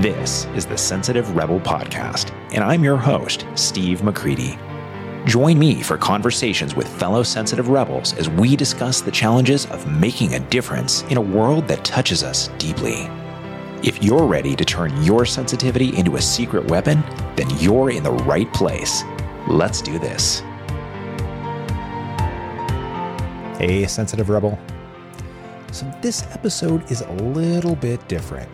This is the Sensitive Rebel Podcast, and I'm your host, Steve McCready. Join me for conversations with fellow sensitive rebels as we discuss the challenges of making a difference in a world that touches us deeply. If you're ready to turn your sensitivity into a secret weapon, then you're in the right place. Let's do this. Hey, Sensitive Rebel. So this episode is a little bit different.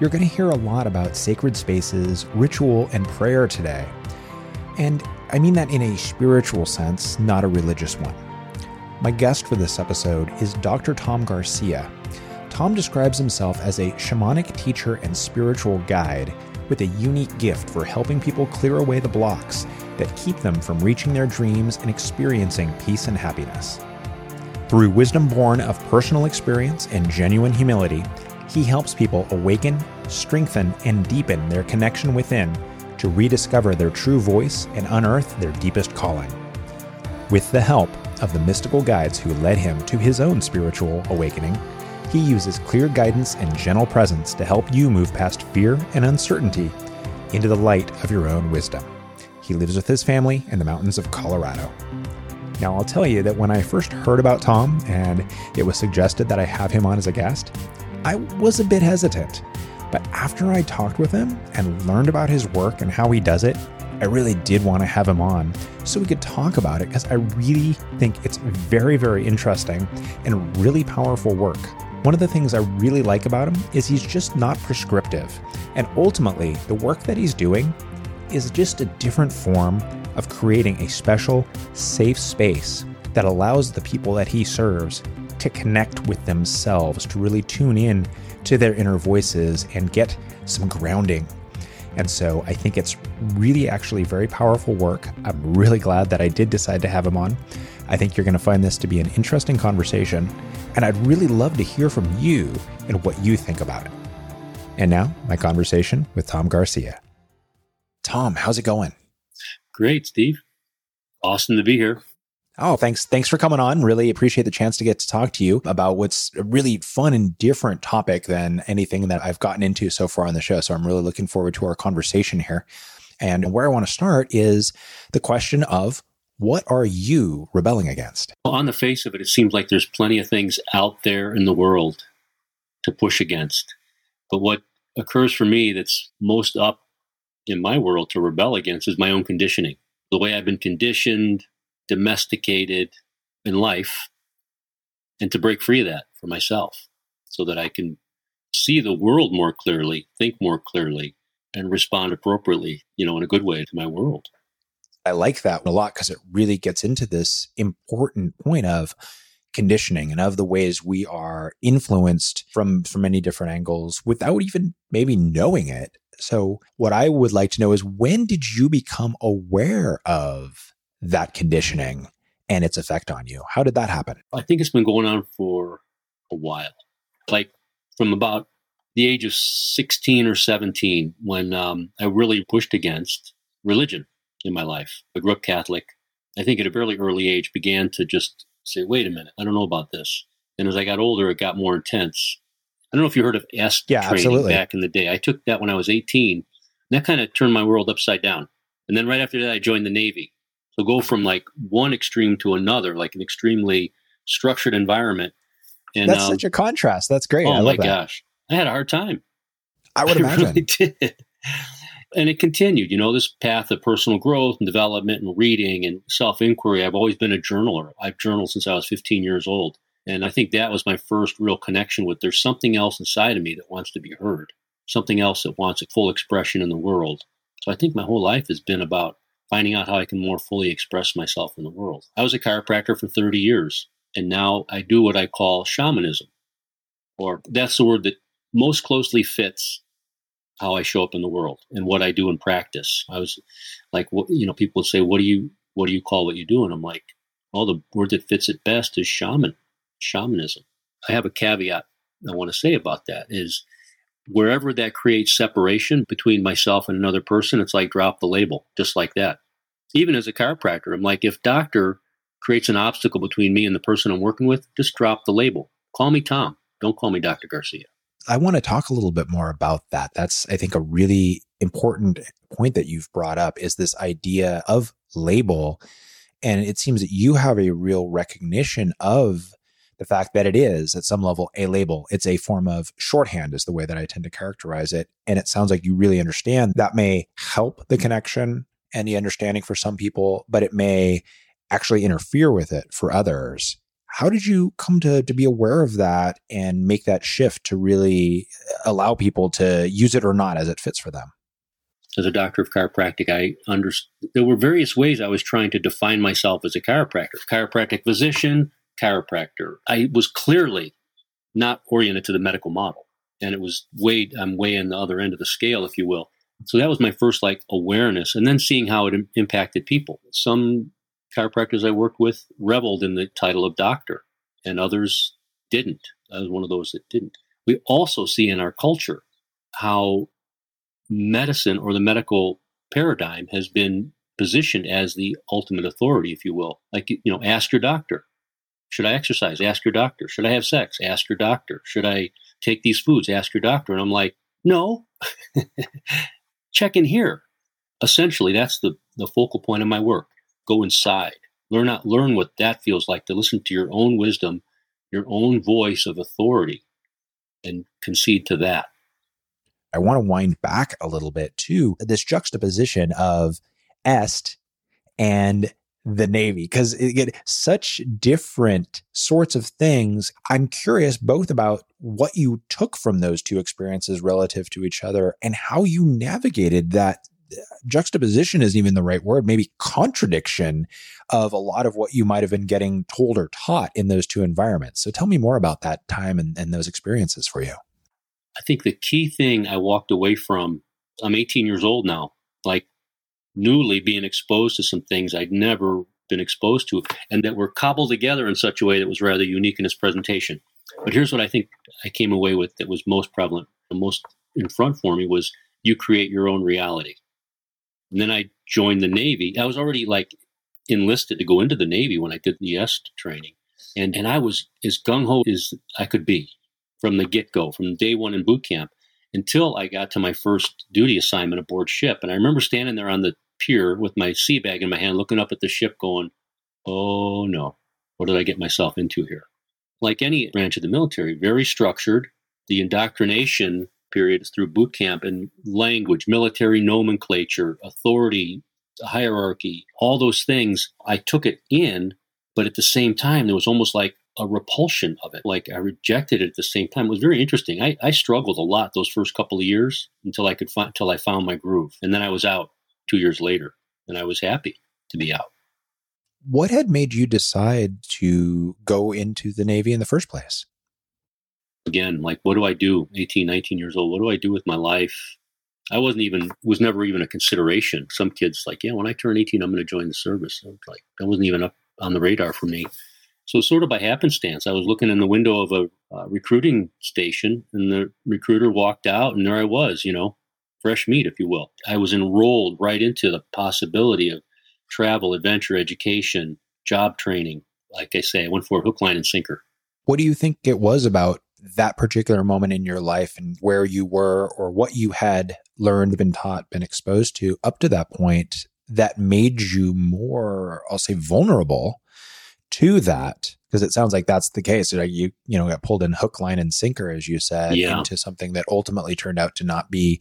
You're going to hear a lot about sacred spaces, ritual, and prayer today. And I mean that in a spiritual sense, not a religious one. My guest for this episode is Dr. Tom Garcia. Tom describes himself as a shamanic teacher and spiritual guide with a unique gift for helping people clear away the blocks that keep them from reaching their dreams and experiencing peace and happiness. Through wisdom born of personal experience and genuine humility, he helps people awaken, strengthen, and deepen their connection within to rediscover their true voice and unearth their deepest calling, with the help of the mystical guides who led him to his own spiritual awakening. He uses clear guidance and gentle presence to help you move past fear and uncertainty into the light of your own wisdom. He lives with his family in the mountains of Colorado. Now, I'll tell you that when I first heard about Tom and it was suggested that I have him on as a guest, I was a bit hesitant. But after I talked with him and learned about his work and how he does it, I really did want to have him on so we could talk about it, because I really think it's very, very interesting and really powerful work. One of the things I really like about him is he's just not prescriptive. And ultimately, the work that he's doing is just a different form of creating a special, safe space that allows the people that he serves to connect with themselves, to really tune in to their inner voices and get some grounding. And so I think it's really actually very powerful work. I'm really glad that I did decide to have him on. I think you're going to find this to be an interesting conversation, and I'd really love to hear from you and what you think about it. And now, my conversation with Tom Garcia. Tom, how's it going? Great, Steve. Awesome to be here. Oh, thanks for coming on. Really appreciate the chance to get to talk to you about what's a really fun and different topic than anything that I've gotten into so far on the show. So I'm really looking forward to our conversation here. And where I want to start is the question of, what are you rebelling against? Well, on the face of it, it seems like there's plenty of things out there in the world to push against. But what occurs for me that's most up in my world to rebel against is my own conditioning. The way I've been conditioned, domesticated in life, and to break free of that for myself so that I can see the world more clearly, think more clearly, and respond appropriately, in a good way to my world. I like that a lot, because it really gets into this important point of conditioning and of the ways we are influenced from many different angles without even maybe knowing it. So what I would like to know is, when did you become aware of that conditioning and its effect on you? How did that happen? I think it's been going on for a while, like from about the age of 16 or 17, when I really pushed against religion in my life. I grew up Catholic. I think at a fairly early age, began to just say, wait a minute, I don't know about this. And as I got older, it got more intense. I don't know if you heard of EST training absolutely. Back in the day. I took that when I was 18. And that kind of turned my world upside down. And then right after that, I joined the Navy. So go from like one extreme to another, like an extremely structured environment. And that's such a contrast. That's great. Oh, I love that. Oh my gosh. I had a hard time. I would imagine. I really did. And it continued, this path of personal growth and development and reading and self-inquiry. I've always been a journaler. I've journaled since I was 15 years old. And I think that was my first real connection with, there's something else inside of me that wants to be heard, something else that wants a full expression in the world. So I think my whole life has been about finding out how I can more fully express myself in the world. I was a chiropractor for 30 years, and now I do what I call shamanism, or that's the word that most closely fits how I show up in the world and what I do in practice. I was like, people would say, what do you call what you do? And I'm like, the word that fits it best is shamanism. I have a caveat I want to say about that is, wherever that creates separation between myself and another person, it's like drop the label, just like that. Even as a chiropractor, I'm like, if doctor creates an obstacle between me and the person I'm working with, just drop the label. Call me Tom. Don't call me Dr. Garcia. I want to talk a little bit more about that. That's, I think, a really important point that you've brought up, is this idea of label. And it seems that you have a real recognition of the fact that it is, at some level, a label. It's a form of shorthand, is the way that I tend to characterize it. And it sounds like you really understand that may help the connection and the understanding for some people, but it may actually interfere with it for others. How did you come to be aware of that and make that shift to really allow people to use it or not as it fits for them? As a doctor of chiropractic, I understood there were various ways I was trying to define myself as a chiropractor, chiropractic physician, chiropractor. I was clearly not oriented to the medical model, and it was I'm way in the other end of the scale, if you will. So that was my first awareness, and then seeing how it impacted people. Some chiropractors I worked with reveled in the title of doctor, and others didn't. I was one of those that didn't. We also see in our culture how medicine or the medical paradigm has been positioned as the ultimate authority, if you will. Ask your doctor. Should I exercise? Ask your doctor. Should I have sex? Ask your doctor. Should I take these foods? Ask your doctor. And I'm like, no, check in here. Essentially, that's the focal point of my work. Go inside, learn what that feels like, to listen to your own wisdom, your own voice of authority, and concede to that. I want to wind back a little bit to this juxtaposition of est and the Navy, because again, such different sorts of things. I'm curious both about what you took from those two experiences relative to each other and how you navigated that juxtaposition isn't even the right word, maybe contradiction of a lot of what you might have been getting told or taught in those two environments. So tell me more about that time and those experiences for you. I think the key thing I walked away from, I'm 18 years old now, newly being exposed to some things I'd never been exposed to and that were cobbled together in such a way that was rather unique in its presentation. But here's what I think I came away with that was most prevalent, the most in front for me, was you create your own reality. And then I joined the Navy. I was already enlisted to go into the Navy when I did the EST training. And I was as gung-ho as I could be from the get-go, from day one in boot camp, until I got to my first duty assignment aboard ship. And I remember standing there on the pier with my sea bag in my hand, looking up at the ship going, oh no, what did I get myself into here? Like any branch of the military, very structured. The indoctrination period is through boot camp, and language, military nomenclature, authority, hierarchy, all those things. I took it in, but at the same time, there was almost like a repulsion of it. I rejected it at the same time. It was very interesting. I struggled a lot those first couple of years until I found my groove. And then I was out 2 years later, and I was happy to be out. What had made you decide to go into the Navy in the first place? Again, what do I do? 18, 19 years old. What do I do with my life? I was never even a consideration. Some kids when I turn 18, I'm going to join the service. That wasn't even up on the radar for me. So sort of by happenstance, I was looking in the window of a recruiting station, and the recruiter walked out, and there I was, fresh meat, if you will. I was enrolled right into the possibility of travel, adventure, education, job training. Like I say, I went for a hook, line, and sinker. What do you think it was about that particular moment in your life and where you were, or what you had learned, been taught, been exposed to up to that point, that made you more, I'll say, vulnerable to that? Because it sounds like that's the case. You got pulled in hook, line, and sinker, as you said, into something that ultimately turned out to not be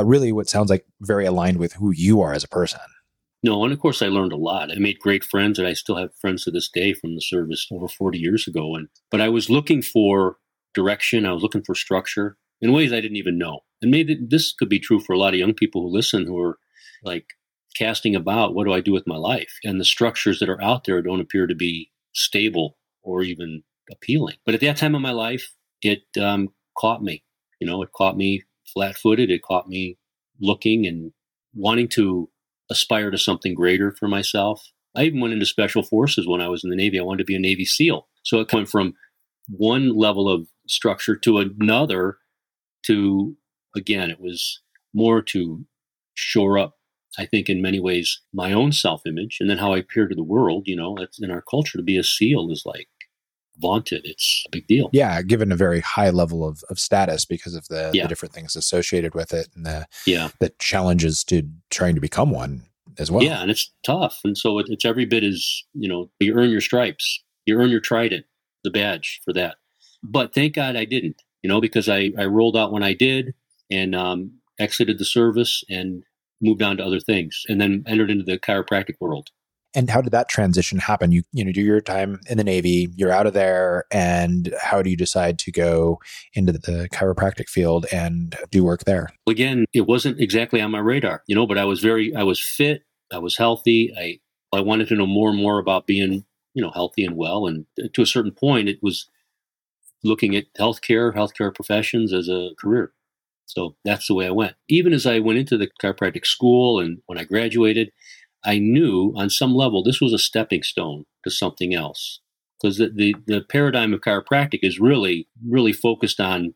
really what sounds like very aligned with who you are as a person. No, and of course I learned a lot. I made great friends, and I still have friends to this day from the service over 40 years ago. But I was looking for direction. I was looking for structure in ways I didn't even know. And maybe this could be true for a lot of young people who listen, who are casting about, what do I do with my life? And the structures that are out there don't appear to be stable or even appealing. But at that time of my life, it caught me. It caught me flat-footed. It caught me looking and wanting to aspire to something greater for myself. I even went into special forces when I was in the Navy. I wanted to be a Navy SEAL. So it went from one level of structure to another to, again, it was more to shore up, I think, in many ways, my own self-image and then how I appear to the world. That's in our culture, to be a SEAL is vaunted, it's a big deal. Yeah, given a very high level of status because of the different things associated with it and the challenges to trying to become one as well. Yeah, and it's tough. And so it's every bit as, you earn your stripes, you earn your trident, the badge for that. But thank God I didn't, because I rolled out when I did and exited the service and moved on to other things and then entered into the chiropractic world. And how did that transition happen? You do your time in the Navy, you're out of there, and how do you decide to go into the chiropractic field and do work there? Again, it wasn't exactly on my radar, but I was fit, I was healthy. I wanted to know more and more about being, healthy and well. And to a certain point, it was looking at healthcare professions as a career. So that's the way I went. Even as I went into the chiropractic school and when I graduated, I knew on some level this was a stepping stone to something else, because the paradigm of chiropractic is really, really focused on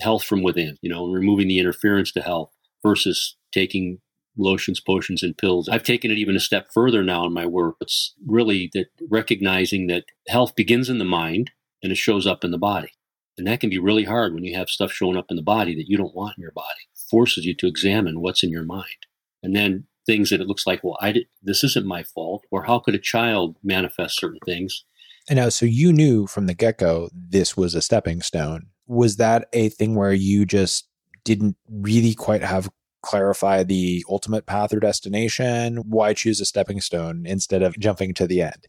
health from within, removing the interference to health versus taking lotions, potions, and pills. I've taken it even a step further now in my work. It's really that recognizing that health begins in the mind and it shows up in the body. And that can be really hard when you have stuff showing up in the body that you don't want in your body. It forces you to examine what's in your mind. And then things that it looks like, well, this isn't my fault, or how could a child manifest certain things? And now, so you knew from the get-go this was a stepping stone. Was that a thing where you just didn't really quite have clarify the ultimate path or destination? Why choose a stepping stone instead of jumping to the end?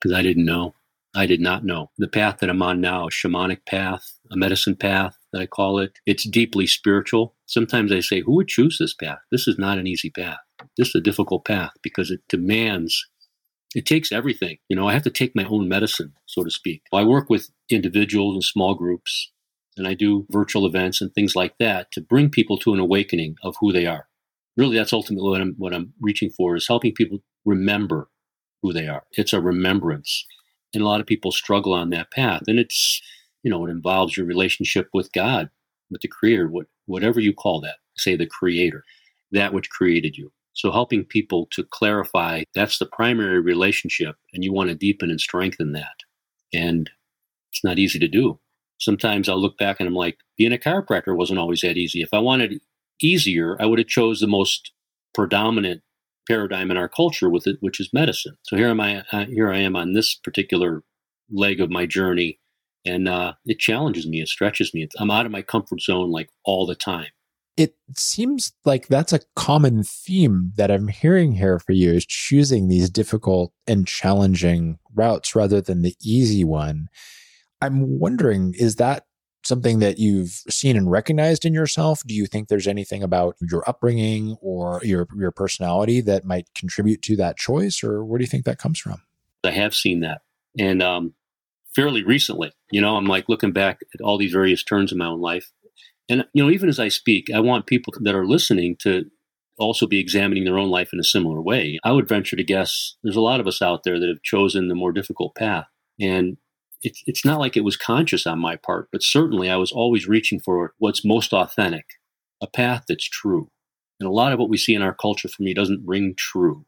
Because I didn't know. I did not know. The path that I'm on now, a shamanic path, a medicine path that I call it, it's deeply spiritual. Sometimes I say, who would choose this path? This is not an easy path. This is a difficult path because it takes everything. I have to take my own medicine, so to speak. I work with individuals and small groups, and I do virtual events and things like that to bring people to an awakening of who they are. Really, that's ultimately what I'm reaching for, is helping people remember who they are. It's a remembrance. And a lot of people struggle on that path. And it's, it involves your relationship with God, with the creator, whatever you call that, say the creator, that which created you. So helping people to clarify, that's the primary relationship, and you want to deepen and strengthen that. And it's not easy to do. Sometimes I'll look back and I'm like, being a chiropractor wasn't always that easy. If I wanted easier, I would have chose the most predominant paradigm in our culture with it, which is medicine. So here I am on this particular leg of my journey, and it challenges me, it stretches me. I'm out of my comfort zone like all the time. It seems like that's a common theme that I'm hearing here for you, is choosing these difficult and challenging routes rather than the easy one. I'm wondering, is that something that you've seen and recognized in yourself? Do you think there's anything about your upbringing or your personality that might contribute to that choice? Or where do you think that comes from? I have seen that. And fairly recently, I'm like looking back at all these various turns in my own life. And, even as I speak, I want people that are listening to also be examining their own life in a similar way. I would venture to guess there's a lot of us out there that have chosen the more difficult path. And it's not like it was conscious on my part, but certainly I was always reaching for what's most authentic, a path that's true. And a lot of what we see in our culture, for me, doesn't ring true.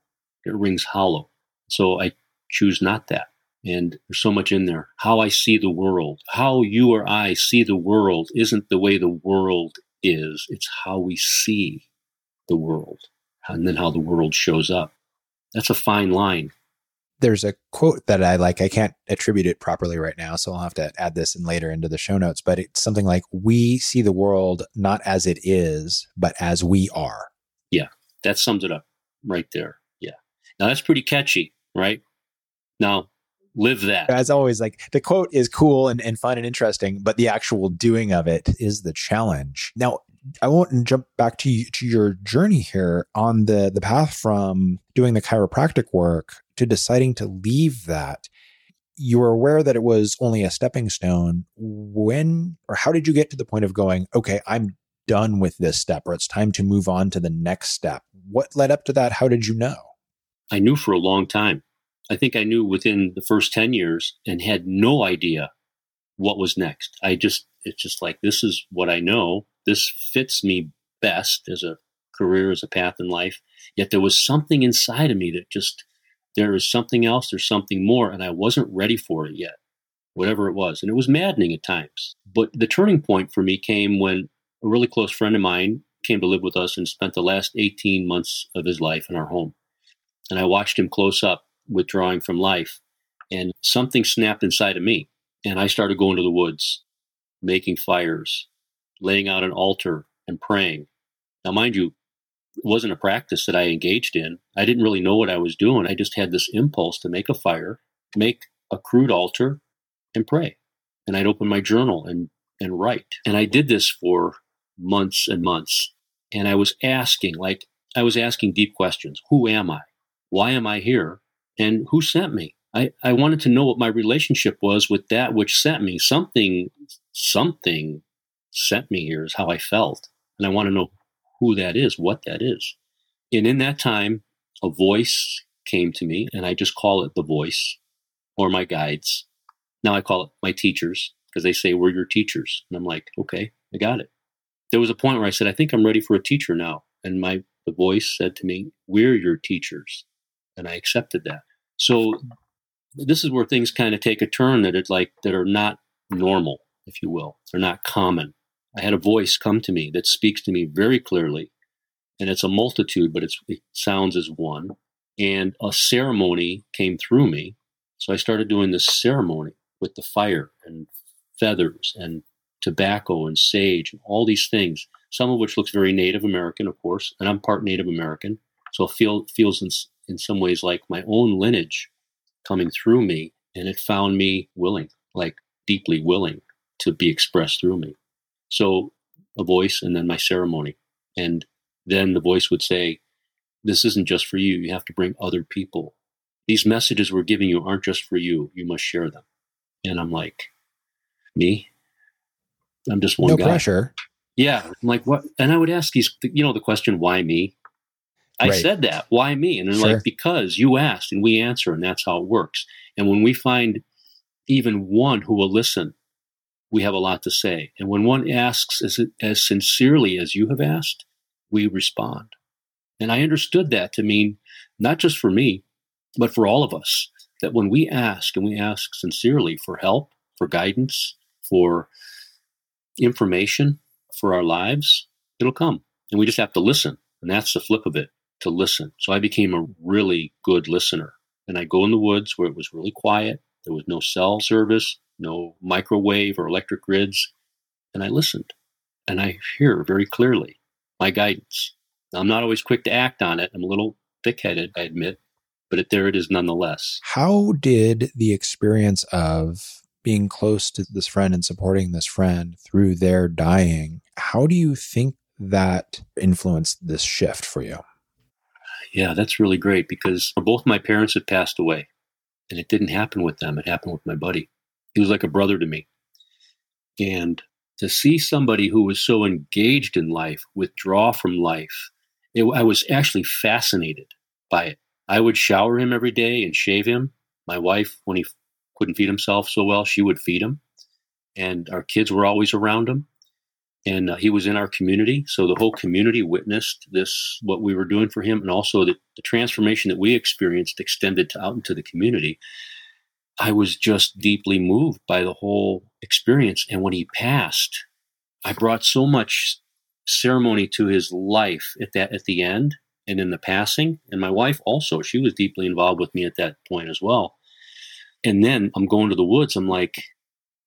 It rings hollow. So I choose not that. And there's so much in there. How I see the world, how you or I see the world isn't the way the world is. It's how we see the world and then how the world shows up. That's a fine line. There's a quote that I like. I can't attribute it properly right now, so I'll have to add this in later into the show notes, but it's something like, we see the world not as it is, but as we are. Yeah, that sums it up right there. Yeah. Now, that's pretty catchy, right? Now, live that. As always, like, the quote is cool and fun and interesting, but the actual doing of it is the challenge. Now, I want to jump back to your journey here on the path from doing the chiropractic work to deciding to leave that. You were aware that it was only a stepping stone. When or how did you get to the point of going, okay, I'm done with this step, or it's time to move on to the next step? What led up to that? How did you know? I knew for a long time. I think I knew within the first 10 years and had no idea what was next. It's just like, this is what I know. This fits me best as a career, as a path in life. Yet there was something inside of me that just, there is something else, there's something more, and I wasn't ready for it yet. whatever it was. And it was maddening at times. But the turning point for me came when a really close friend of mine came to live with us and spent the last 18 months of his life in our home. And I watched him close up, withdrawing from life. And something snapped inside of me. And I started going to the woods, making fires, laying out an altar and praying. Now, mind you, it wasn't a practice that I engaged in. I didn't really know what I was doing. I just had this impulse to make a fire, make a crude altar, and pray. And I'd open my journal and write. And I did this for months and months. And I was asking, deep questions. Who am I? Why am I here? And who sent me? I wanted to know what my relationship was with that which sent me. Something sent me here is how I felt. And I want to know who that is, what that is. And in that time, a voice came to me, and I just call it the voice or my guides. Now I call it my teachers because they say, we're your teachers. And I'm like, okay, I got it. There was a point where I said, I think I'm ready for a teacher now. And the voice said to me, we're your teachers. And I accepted that. So this is where things kind of take a turn that are not normal, if you will. They're not common. I had a voice come to me that speaks to me very clearly, and it's a multitude, but it sounds as one. And a ceremony came through me. So I started doing this ceremony with the fire and feathers and tobacco and sage and all these things, some of which looks very Native American, of course, and I'm part Native American. So it feels in some ways like my own lineage coming through me, and it found me willing, like deeply willing to be expressed through me. So a voice and then my ceremony. And then the voice would say, this isn't just for you. You have to bring other people. These messages we're giving you aren't just for you. You must share them. And I'm like, me? I'm just one guy. No pressure. Yeah. I'm like, what? And I would ask the question, why me? I said that, why me? And they're like, because you asked and we answer, and that's how it works. And when we find even one who will listen, we have a lot to say. And when one asks as sincerely as you have asked, we respond. And I understood that to mean not just for me, but for all of us, that when we ask and we ask sincerely for help, for guidance, for information, for our lives, it'll come. And we just have to listen. And that's the flip of it, to listen. So I became a really good listener. And I go in the woods where it was really quiet. There was no cell service, no microwave or electric grids. And I listened. And I hear very clearly my guidance. Now, I'm not always quick to act on it. I'm a little thick-headed, I admit, but there it is nonetheless. How did the experience of being close to this friend and supporting this friend through their dying, how do you think that influenced this shift for you? Yeah, that's really great, because both my parents had passed away, and it didn't happen with them. It happened with my buddy. He was like a brother to me. And to see somebody who was so engaged in life withdraw from life, I was actually fascinated by it. I would shower him every day and shave him. My wife, when he couldn't feed himself so well, she would feed him. And our kids were always around him. And he was in our community. So the whole community witnessed this, what we were doing for him. And also the transformation that we experienced extended out into the community. I was just deeply moved by the whole experience. And when he passed, I brought so much ceremony to his life at the end and in the passing. And my wife also, she was deeply involved with me at that point as well. And then I'm going to the woods. I'm like,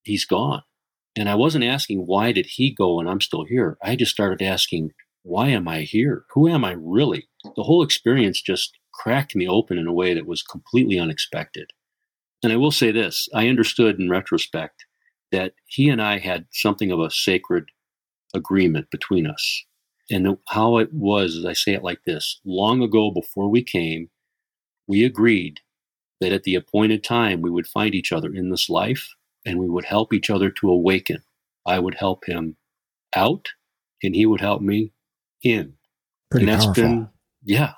he's gone. And I wasn't asking, why did he go and I'm still here? I just started asking, why am I here? Who am I really? The whole experience just cracked me open in a way that was completely unexpected. And I will say this, I understood in retrospect that he and I had something of a sacred agreement between us. And how it was, as I say it like this, long ago before we came, we agreed that at the appointed time we would find each other in this life. And we would help each other to awaken. I would help him out, and he would help me in. Pretty and that's powerful.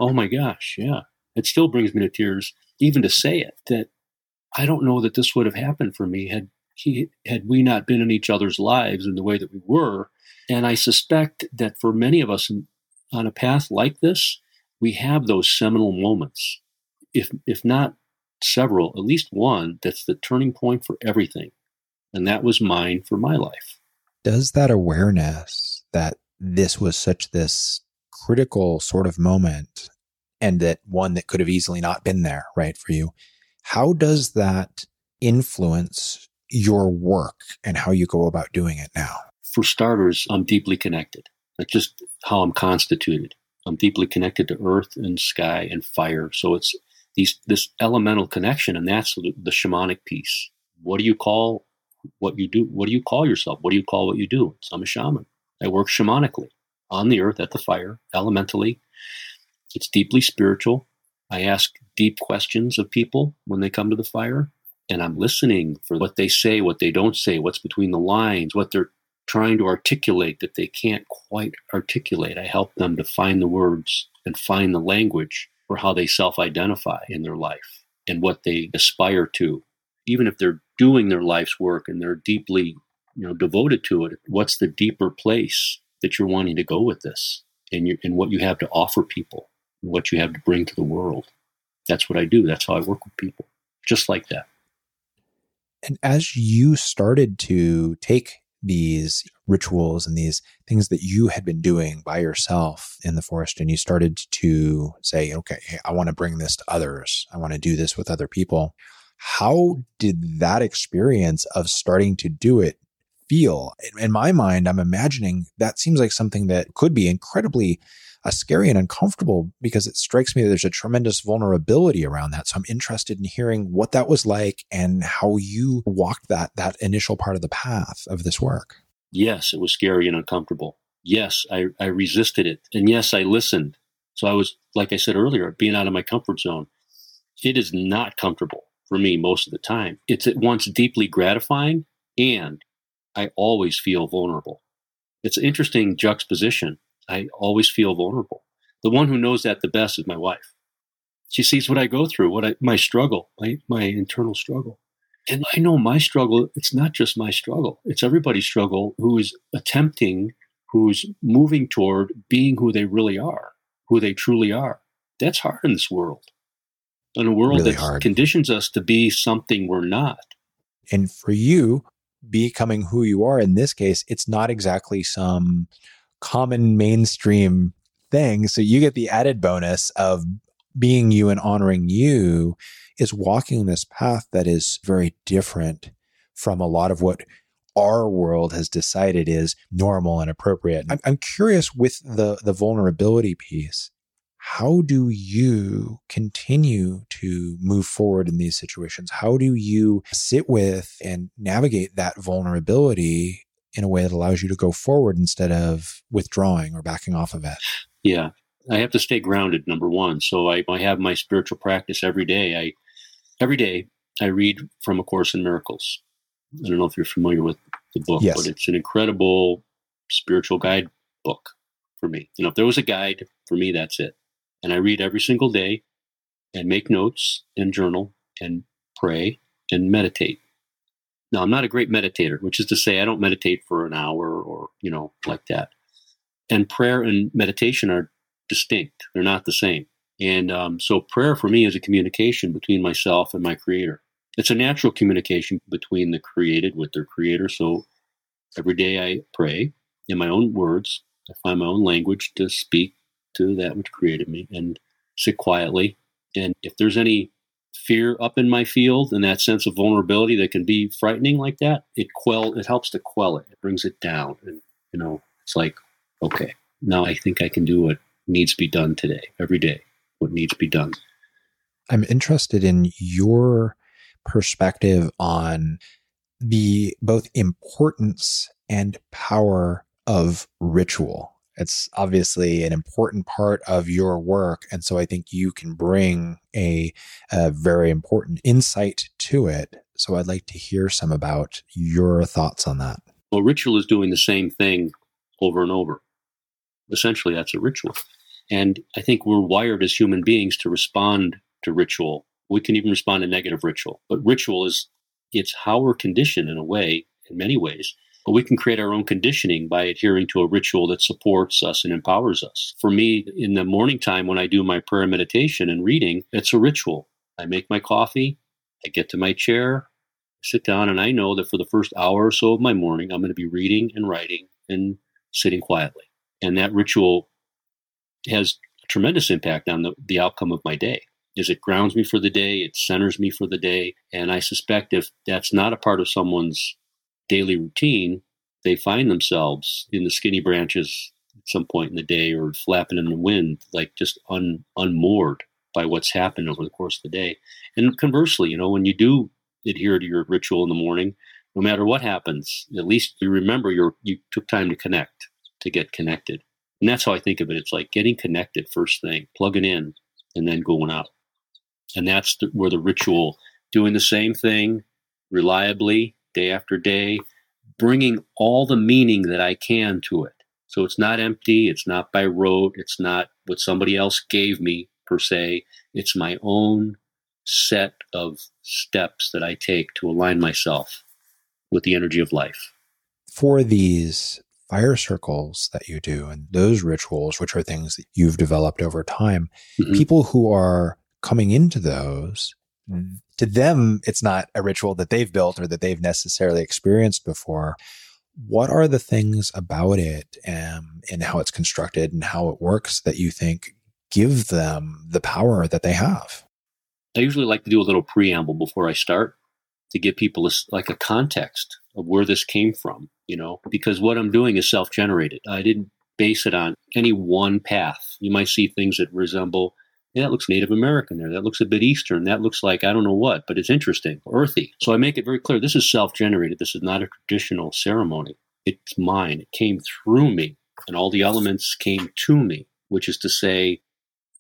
Oh my gosh, yeah. It still brings me to tears, even to say it, that I don't know that this would have happened for me had we not been in each other's lives in the way that we were. And I suspect that for many of us on a path like this, we have those seminal moments, if not several, at least one, that's the turning point for everything. And that was mine for my life. Does that awareness that this was such this critical sort of moment, and that one that could have easily not been there, right, for you, how does that influence your work and how you go about doing it now? For starters, I'm deeply connected. That's just how I'm constituted. I'm deeply connected to earth and sky and fire. So it's this elemental connection, and that's the shamanic piece. What do you call what you do? What do you call yourself? What do you call what you do? So I'm a shaman. I work shamanically on the earth, at the fire, elementally. It's deeply spiritual. I ask deep questions of people when they come to the fire, and I'm listening for what they say, what they don't say, what's between the lines, what they're trying to articulate that they can't quite articulate. I help them to find the words and find the language for how they self-identify in their life and what they aspire to. Even if they're doing their life's work and they're deeply, devoted to it, what's the deeper place that you're wanting to go with this and what you have to offer people, and what you have to bring to the world? That's what I do. That's how I work with people, just like that. And as you started to take these rituals and these things that you had been doing by yourself in the forest, and you started to say, okay, hey, I want to bring this to others. I want to do this with other people. How did that experience of starting to do it feel? In my mind, I'm imagining that seems like something that could be incredibly scary and uncomfortable, because it strikes me that there's a tremendous vulnerability around that. So I'm interested in hearing what that was like and how you walked that initial part of the path of this work. Yes, it was scary and uncomfortable. Yes, I resisted it. And yes, I listened. So I was, like I said earlier, being out of my comfort zone. It is not comfortable for me most of the time. It's at once deeply gratifying, and I always feel vulnerable. It's an interesting juxtaposition. I always feel vulnerable. The one who knows that the best is my wife. She sees what I go through, my struggle, my internal struggle. And I know my struggle, it's not just my struggle. It's everybody's struggle who is attempting, who's moving toward being who they really are, who they truly are. That's hard in this world. In a world really that hard. Conditions us to be something we're not. And for you, becoming who you are in this case, it's not exactly some common mainstream thing. So you get the added bonus of being you and honoring you is walking this path that is very different from a lot of what our world has decided is normal and appropriate. I'm curious with the vulnerability piece, how do you continue to move forward in these situations? How do you sit with and navigate that vulnerability in a way that allows you to go forward instead of withdrawing or backing off of it? Yeah. I have to stay grounded, number one. So I have my spiritual practice every day. Every day I read from A Course in Miracles. I don't know if you're familiar with the book, yes, but it's an incredible spiritual guide book for me. If there was a guide for me, that's it. And I read every single day and make notes and journal and pray and meditate. Now, I'm not a great meditator, which is to say I don't meditate for an hour or, like that. And prayer and meditation are distinct. They're not the same. And so prayer for me is a communication between myself and my creator. It's a natural communication between the created with their creator. So every day I pray in my own words. I find my own language to speak to that which created me and sit quietly. And if there's any fear up in my field and that sense of vulnerability that can be frightening like that, it helps to quell it. It brings it down. And, it's like, okay, now I think I can do what needs to be done today, every day, what needs to be done. I'm interested in your perspective on the both importance and power of ritual. It's obviously an important part of your work. And so I think you can bring a very important insight to it. So I'd like to hear some about your thoughts on that. Well, ritual is doing the same thing over and over. Essentially, that's a ritual. And I think we're wired as human beings to respond to ritual. We can even respond to negative ritual. But ritual it's how we're conditioned in a way, in many ways. But we can create our own conditioning by adhering to a ritual that supports us and empowers us. For me, in the morning time when I do my prayer and meditation and reading, it's a ritual. I make my coffee, I get to my chair, sit down, and I know that for the first hour or so of my morning, I'm going to be reading and writing and sitting quietly. And that ritual has a tremendous impact on the outcome of my day. Is it grounds me for the day, it centers me for the day. And I suspect if that's not a part of someone's daily routine, they find themselves in the skinny branches at some point in the day or flapping in the wind, like just unmoored by what's happened over the course of the day. And conversely, you know, when you do adhere to your ritual in the morning, no matter what happens, at least you remember you took time to connect, to get connected. And that's how I think of it. It's like getting connected first thing, plugging in, and then going out. And that's where the ritual, doing the same thing reliably, day after day, bringing all the meaning that I can to it. So it's not empty. It's not by rote. It's not what somebody else gave me, per se. It's my own set of steps that I take to align myself with the energy of life. For these fire circles that you do and those rituals, which are things that you've developed over time, mm-hmm. people who are coming into those, mm-hmm. to them, it's not a ritual that they've built or that they've necessarily experienced before. What are the things about it and how it's constructed and how it works that you think give them the power that they have? I usually like to do a little preamble before I start to give people a context of where this came from, you know, because what I'm doing is self-generated. I didn't base it on any one path. You might see things that resemble, that looks Native American there. That looks a bit Eastern. That looks like, I don't know what, but it's interesting, earthy. So I make it very clear. This is self-generated. This is not a traditional ceremony. It's mine. It came through me, and all the elements came to me, which is to say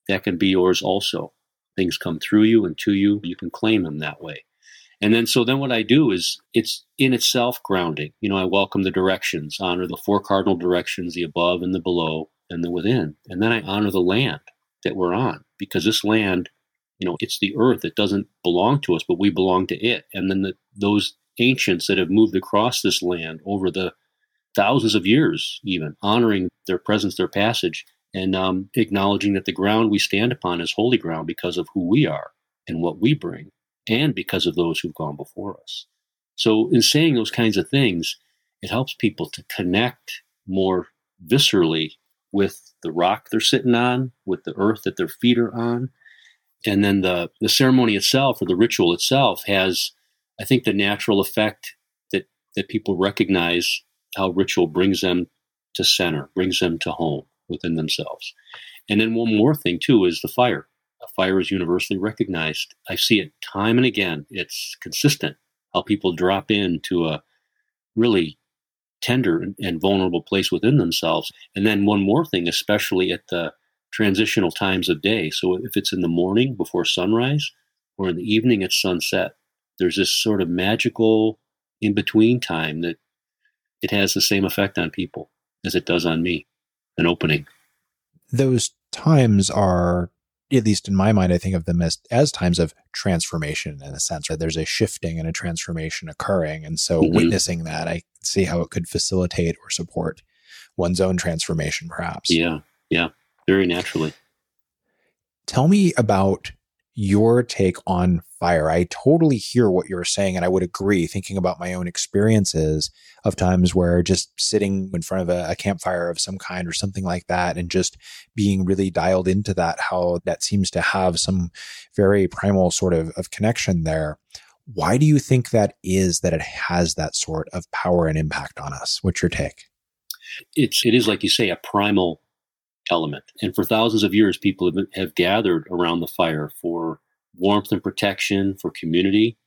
that can be yours also. Things come through you and to you. You can claim them that way. And then, so then what I do is it's in itself grounding. You know, I welcome the directions, honor the four cardinal directions, the above and the below and the within. And then I honor the land that we're on, because this land, you know, it's the earth that doesn't belong to us, but we belong to it. And then those ancients that have moved across this land over the thousands of years, even honoring their presence, their passage, and acknowledging that the ground we stand upon is holy ground because of who we are and what we bring, and because of those who've gone before us. So in saying those kinds of things, it helps people to connect more viscerally with the rock they're sitting on, with the earth that their feet are on. And then the ceremony itself, or the ritual itself, has, I think, the natural effect that people recognize how ritual brings them to center, brings them to home within themselves. And then one more thing too is the fire. The fire is universally recognized. I see it time and again. It's consistent how people drop into a really tender and vulnerable place within themselves. And then one more thing, especially at the transitional times of day. So if it's in the morning before sunrise or in the evening at sunset, there's this sort of magical in-between time that it has the same effect on people as it does on me. An opening. Those times are, at least in my mind, I think of them as times of transformation, in a sense, right? There's a shifting and a transformation occurring. And so mm-hmm. witnessing that, I see how it could facilitate or support one's own transformation, perhaps. Yeah, very naturally. Tell me about your take on fire. I totally hear what you're saying, and I would agree, thinking about my own experiences of times where just sitting in front of a campfire of some kind or something like that, and just being really dialed into that, how that seems to have some very primal sort of connection there. Why do you think that is, that it has that sort of power and impact on us? What's your take? It is, like you say, a primal element. And for thousands of years, people have gathered around the fire for warmth and protection, for community,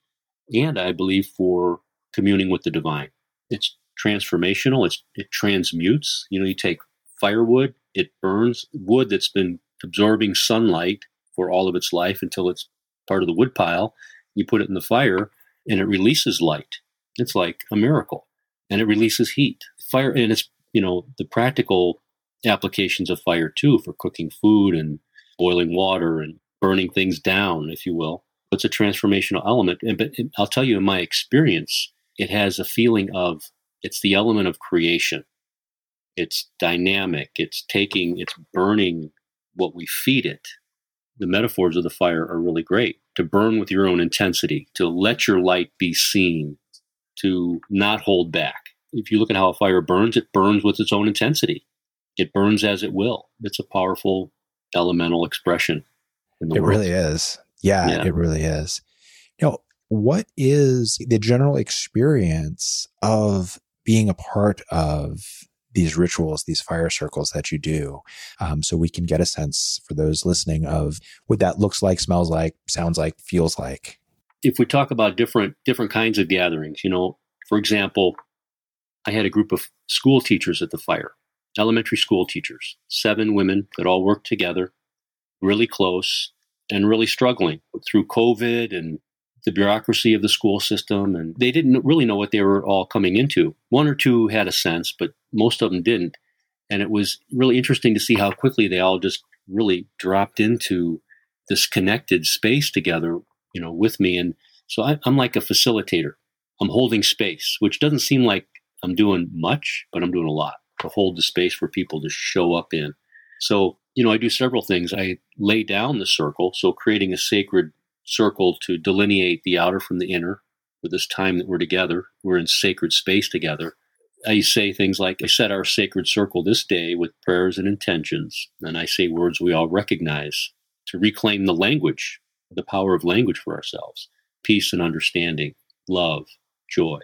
and I believe for communing with the divine. It's transformational. It transmutes. You know, you take firewood, it burns. Wood that's been absorbing sunlight for all of its life until it's part of the wood pile, you put it in the fire and it releases light. It's like a miracle. And it releases heat. Fire, and it's, you know, the practical applications of fire too, for cooking food and boiling water and burning things down, if you will. It's a transformational element. But I'll tell you, in my experience, it has a feeling of, it's the element of creation. It's dynamic. It's burning what we feed it. the metaphors of the fire are really great. To burn with your own intensity, to let your light be seen, to not hold back. If you look at how a fire burns, it burns with its own intensity. It burns as it will. It's a powerful elemental expression in the world. It really is. Yeah, it really is. You know, what is the general experience of being a part of these rituals, these fire circles that you do, so we can get a sense for those listening of what that looks like, smells like, sounds like, feels like? If we talk about different kinds of gatherings, you know, for example, I had a group of school teachers at the fire, elementary school teachers, 7 women that all worked together, really close and really struggling through COVID and the bureaucracy of the school system, and they didn't really know what they were all coming into. 1 or 2 had a sense, but most of them didn't. And it was really interesting to see how quickly they all just really dropped into this connected space together, you know, with me. And so I'm like a facilitator. I'm holding space, which doesn't seem like I'm doing much, but I'm doing a lot to hold the space for people to show up in. So, you know, I do several things. I lay down the circle, so creating a sacred circle to delineate the outer from the inner for this time that we're together. We're in sacred space together. I say things like, I set our sacred circle this day with prayers and intentions. And I say words we all recognize to reclaim the language, the power of language for ourselves. Peace and understanding, love, joy,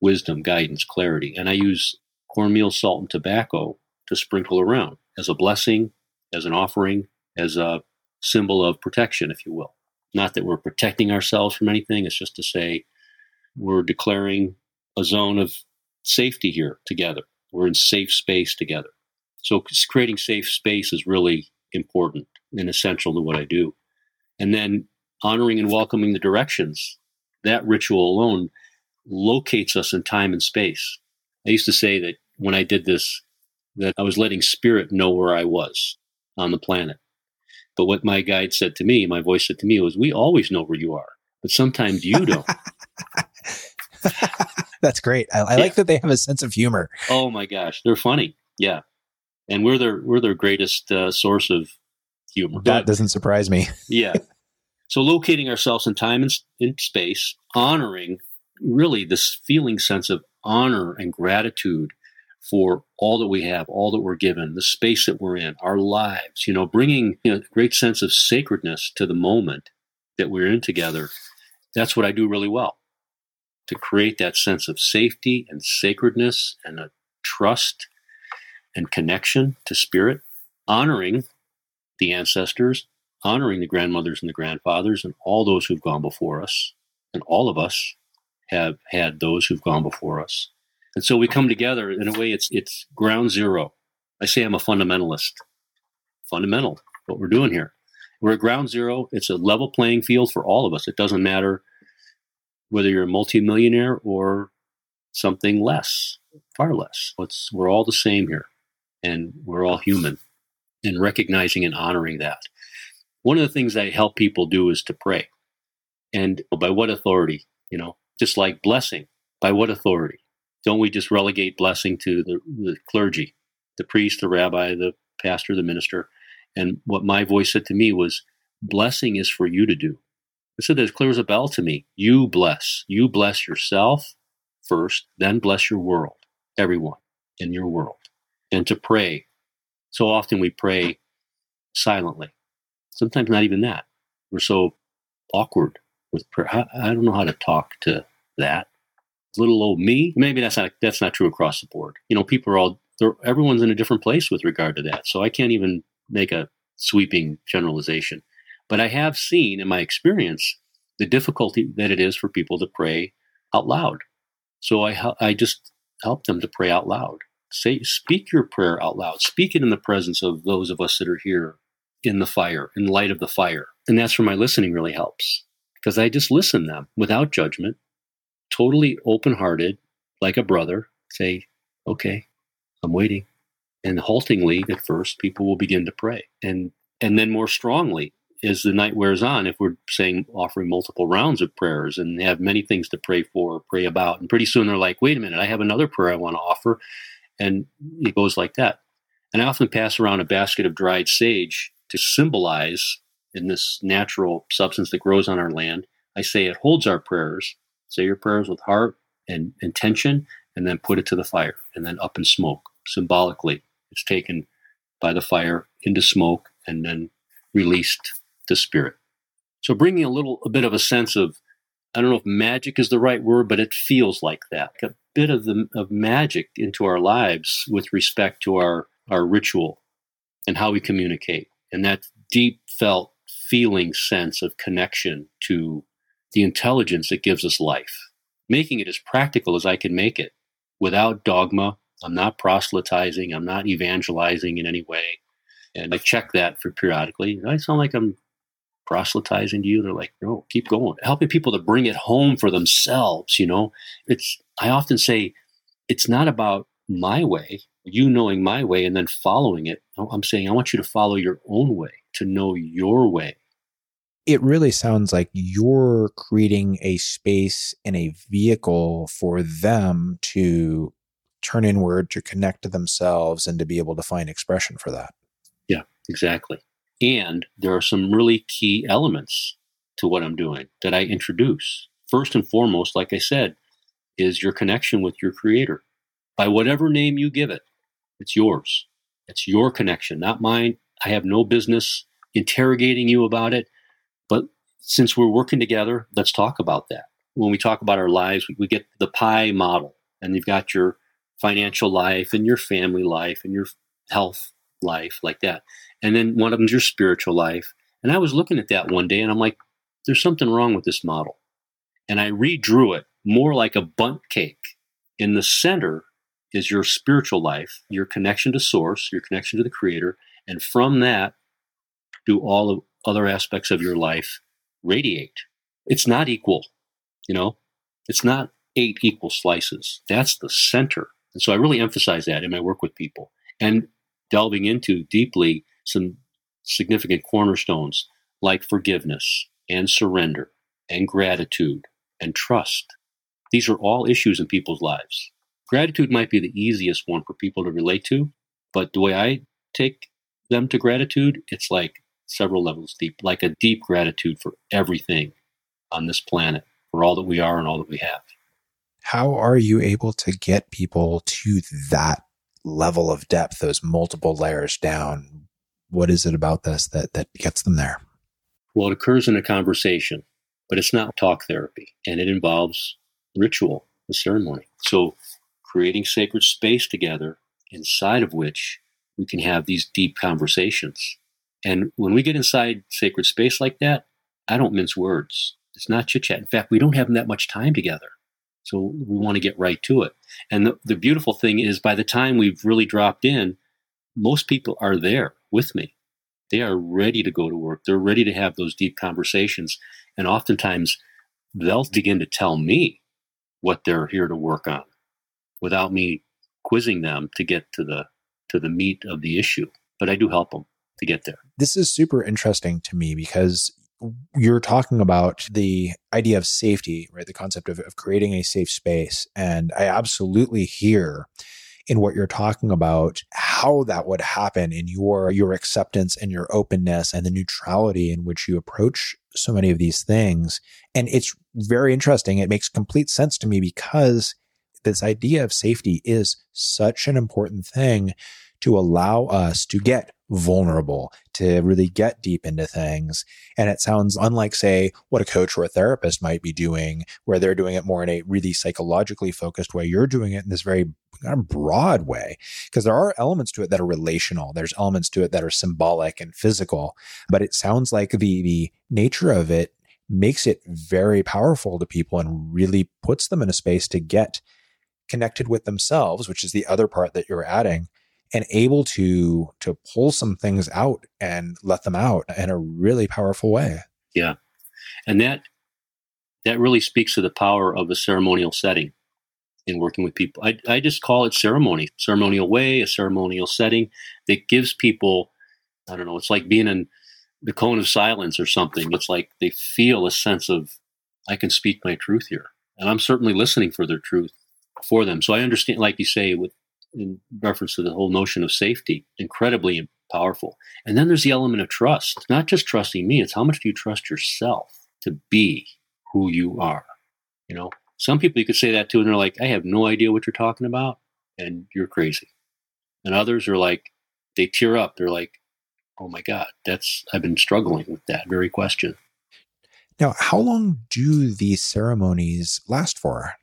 wisdom, guidance, clarity. And I use cornmeal, salt, and tobacco to sprinkle around as a blessing, as an offering, as a symbol of protection, if you will. Not that we're protecting ourselves from anything. It's just to say we're declaring a zone of safety here together. We're in safe space together. So creating safe space is really important and essential to what I do. And then honoring and welcoming the directions. That ritual alone locates us in time and space. I used to say that when I did this, that I was letting spirit know where I was on the planet. But what my guide said to me, my voice said to me, was, we always know where you are, but sometimes you don't. That's great. I like that they have a sense of humor. Oh my gosh. They're funny. Yeah. And we're their greatest source of humor. That doesn't surprise me. Yeah. So locating ourselves in time and in space, honoring really this feeling sense of honor and gratitude for all that we have, all that we're given, the space that we're in, our lives, you know, bringing a great sense of sacredness to the moment that we're in together. That's what I do really well, to create that sense of safety and sacredness and a trust and connection to spirit, honoring the ancestors, honoring the grandmothers and the grandfathers and all those who've gone before us. And all of us have had those who've gone before us. And so we come together in a way, it's ground zero. I say I'm a fundamentalist. Fundamental, what we're doing here. We're at ground zero. It's a level playing field for all of us. It doesn't matter whether you're a multimillionaire or something less, far less. We're all the same here, and we're all human, and recognizing and honoring that. One of the things I help people do is to pray. And by what authority? You know, just like blessing, by what authority? Don't we just relegate blessing to the clergy, the priest, the rabbi, the pastor, the minister? And what my voice said to me was, blessing is for you to do. It said that as clear as a bell to me. You bless. You bless yourself first, then bless your world, everyone in your world. And to pray. So often we pray silently. Sometimes not even that. We're so awkward with prayer. I don't know how to talk to that. Little old me. Maybe that's not true across the board. You know, people are all, everyone's in a different place with regard to that. So I can't even make a sweeping generalization. But I have seen in my experience the difficulty that it is for people to pray out loud. So I just help them to pray out loud. Speak your prayer out loud. Speak it in the presence of those of us that are here in the fire, in light of the fire. And that's where my listening really helps, because I just listen to them without judgment. Totally open-hearted, like a brother, say, okay, I'm waiting. And haltingly at first, people will begin to pray. And then more strongly as the night wears on, if we're saying, offering multiple rounds of prayers and have many things to pray for, pray about. And pretty soon they're like, wait a minute, I have another prayer I want to offer. And it goes like that. And I often pass around a basket of dried sage to symbolize in this natural substance that grows on our land. I say it holds our prayers. Say your prayers with heart and intention, and then put it to the fire, and then up in smoke. Symbolically, it's taken by the fire into smoke and then released to spirit. So bringing a bit of a sense of, I don't know if magic is the right word, but it feels like that. A bit of magic into our lives with respect to our ritual and how we communicate. And that deep felt feeling sense of connection to the intelligence that gives us life. Making it as practical as I can make it without dogma. I'm not proselytizing. I'm not evangelizing in any way. And I check that for periodically. I sound like I'm proselytizing to you. They're like, no, keep going. Helping people to bring it home for themselves, you know. I often say, it's not about my way, you knowing my way and then following it. I'm saying, I want you to follow your own way, to know your way. It really sounds like you're creating a space and a vehicle for them to turn inward, to connect to themselves, and to be able to find expression for that. Yeah, exactly. And there are some really key elements to what I'm doing that I introduce. First and foremost, like I said, is your connection with your creator. By whatever name you give it, it's yours. It's your connection, not mine. I have no business interrogating you about it. But since we're working together, let's talk about that. When we talk about our lives, we get the pie model, and you've got your financial life and your family life and your health life, like that. And then one of them is your spiritual life. And I was looking at that one day and I'm like, there's something wrong with this model. And I redrew it more like a bundt cake. In the center is your spiritual life, your connection to source, your connection to the creator. And from that, do all of other aspects of your life radiate. It's not equal, you know, it's not 8 equal slices. That's the center. And so I really emphasize that in my work with people, and delving into deeply some significant cornerstones like forgiveness and surrender and gratitude and trust. These are all issues in people's lives. Gratitude might be the easiest one for people to relate to, but the way I take them to gratitude, it's like several levels deep, like a deep gratitude for everything on this planet, for all that we are and all that we have. How are you able to get people to that level of depth, those multiple layers down? What is it about this that gets them there? Well, it occurs in a conversation, but it's not talk therapy, and it involves ritual, the ceremony. So creating sacred space together inside of which we can have these deep conversations. And when we get inside sacred space like that, I don't mince words. It's not chit-chat. In fact, we don't have that much time together. So we want to get right to it. And the beautiful thing is, by the time we've really dropped in, most people are there with me. They are ready to go to work. They're ready to have those deep conversations. And oftentimes, they'll begin to tell me what they're here to work on without me quizzing them to get to the meat of the issue. But I do help them to get there. This is super interesting to me because you're talking about the idea of safety, right? The concept of creating a safe space. And I absolutely hear in what you're talking about how that would happen in your acceptance and your openness and the neutrality in which you approach so many of these things. And it's very interesting. It makes complete sense to me because this idea of safety is such an important thing to allow us to get vulnerable, to really get deep into things. And it sounds unlike, say, what a coach or a therapist might be doing, where they're doing it more in a really psychologically focused way. You're doing it in this very kind of broad way, because there are elements to it that are relational. There's elements to it that are symbolic and physical. But it sounds like the nature of it makes it very powerful to people and really puts them in a space to get connected with themselves, which is the other part that you're adding, and able to pull some things out and let them out in a really powerful way. Yeah. And that really speaks to the power of a ceremonial setting in working with people. I just call it ceremony, ceremonial way, a ceremonial setting that gives people, I don't know, it's like being in the cone of silence or something. It's like they feel a sense of, I can speak my truth here. And I'm certainly listening for their truth for them. So I understand, like you say, in reference to the whole notion of safety, incredibly powerful. And then there's the element of trust. It's not just trusting me. It's how much do you trust yourself to be who you are? You know, some people you could say that to, and they're like, I have no idea what you're talking about, and you're crazy. And others are like, they tear up. They're like, oh my God, I've been struggling with that very question. Now, how long do these ceremonies last for?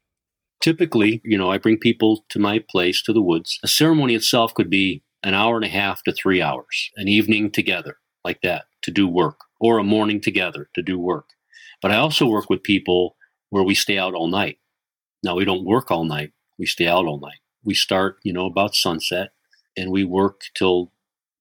Typically, you know, I bring people to my place, to the woods. A ceremony itself could be an hour and a half to 3 hours, an evening together like that to do work, or a morning together to do work. But I also work with people where we stay out all night. Now, we don't work all night. We stay out all night. We start, you know, about sunset, and we work till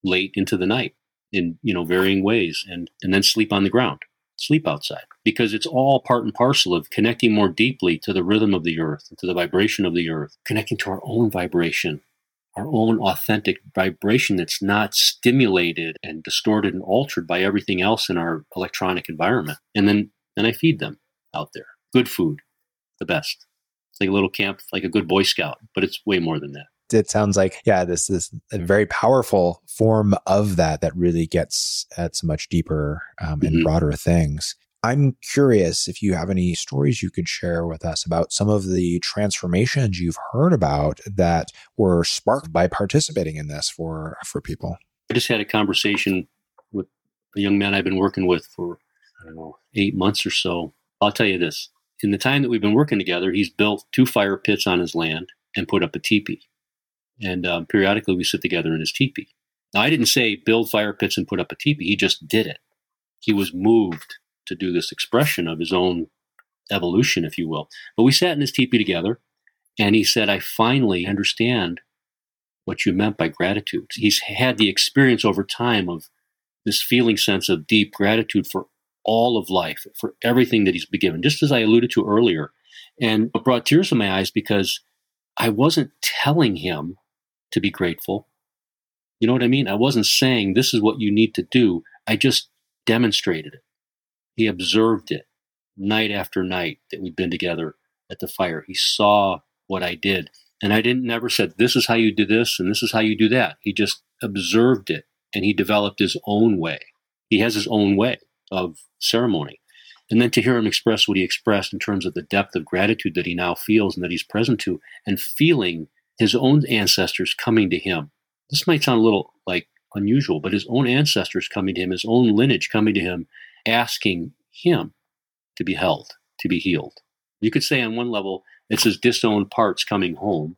late into the night in, you know, varying ways, and then sleep on the ground, sleep outside, because it's all part and parcel of connecting more deeply to the rhythm of the earth, to the vibration of the earth, connecting to our own vibration, our own authentic vibration that's not stimulated and distorted and altered by everything else in our electronic environment. And then I feed them out there. Good food, the best. It's like a little camp, like a good Boy Scout, but it's way more than that. It sounds like, yeah, this is a very powerful form of that really gets at some much deeper and broader things. I'm curious if you have any stories you could share with us about some of the transformations you've heard about that were sparked by participating in this for people. I just had a conversation with a young man I've been working with for, I don't know, 8 months or so. I'll tell you this. In the time that we've been working together, he's built 2 fire pits on his land and put up a teepee. And periodically we sit together in his teepee. Now, I didn't say build fire pits and put up a teepee. He just did it. He was moved to do this expression of his own evolution, if you will. But we sat in his teepee together, and he said, I finally understand what you meant by gratitude. He's had the experience over time of this feeling sense of deep gratitude for all of life, for everything that he's been given, just as I alluded to earlier. And it brought tears to my eyes because I wasn't telling him to be grateful. You know what I mean? I wasn't saying this is what you need to do. I just demonstrated it. He observed it night after night that we've been together at the fire. He saw what I did. And I never said, this is how you do this and this is how you do that. He just observed it, and he developed his own way. He has his own way of ceremony. And then to hear him express what he expressed in terms of the depth of gratitude that he now feels and that he's present to, and feeling his own ancestors coming to him. This might sound a little like unusual, but his own ancestors coming to him, his own lineage coming to him, asking him to be held, to be healed. You could say on one level, it's his disowned parts coming home,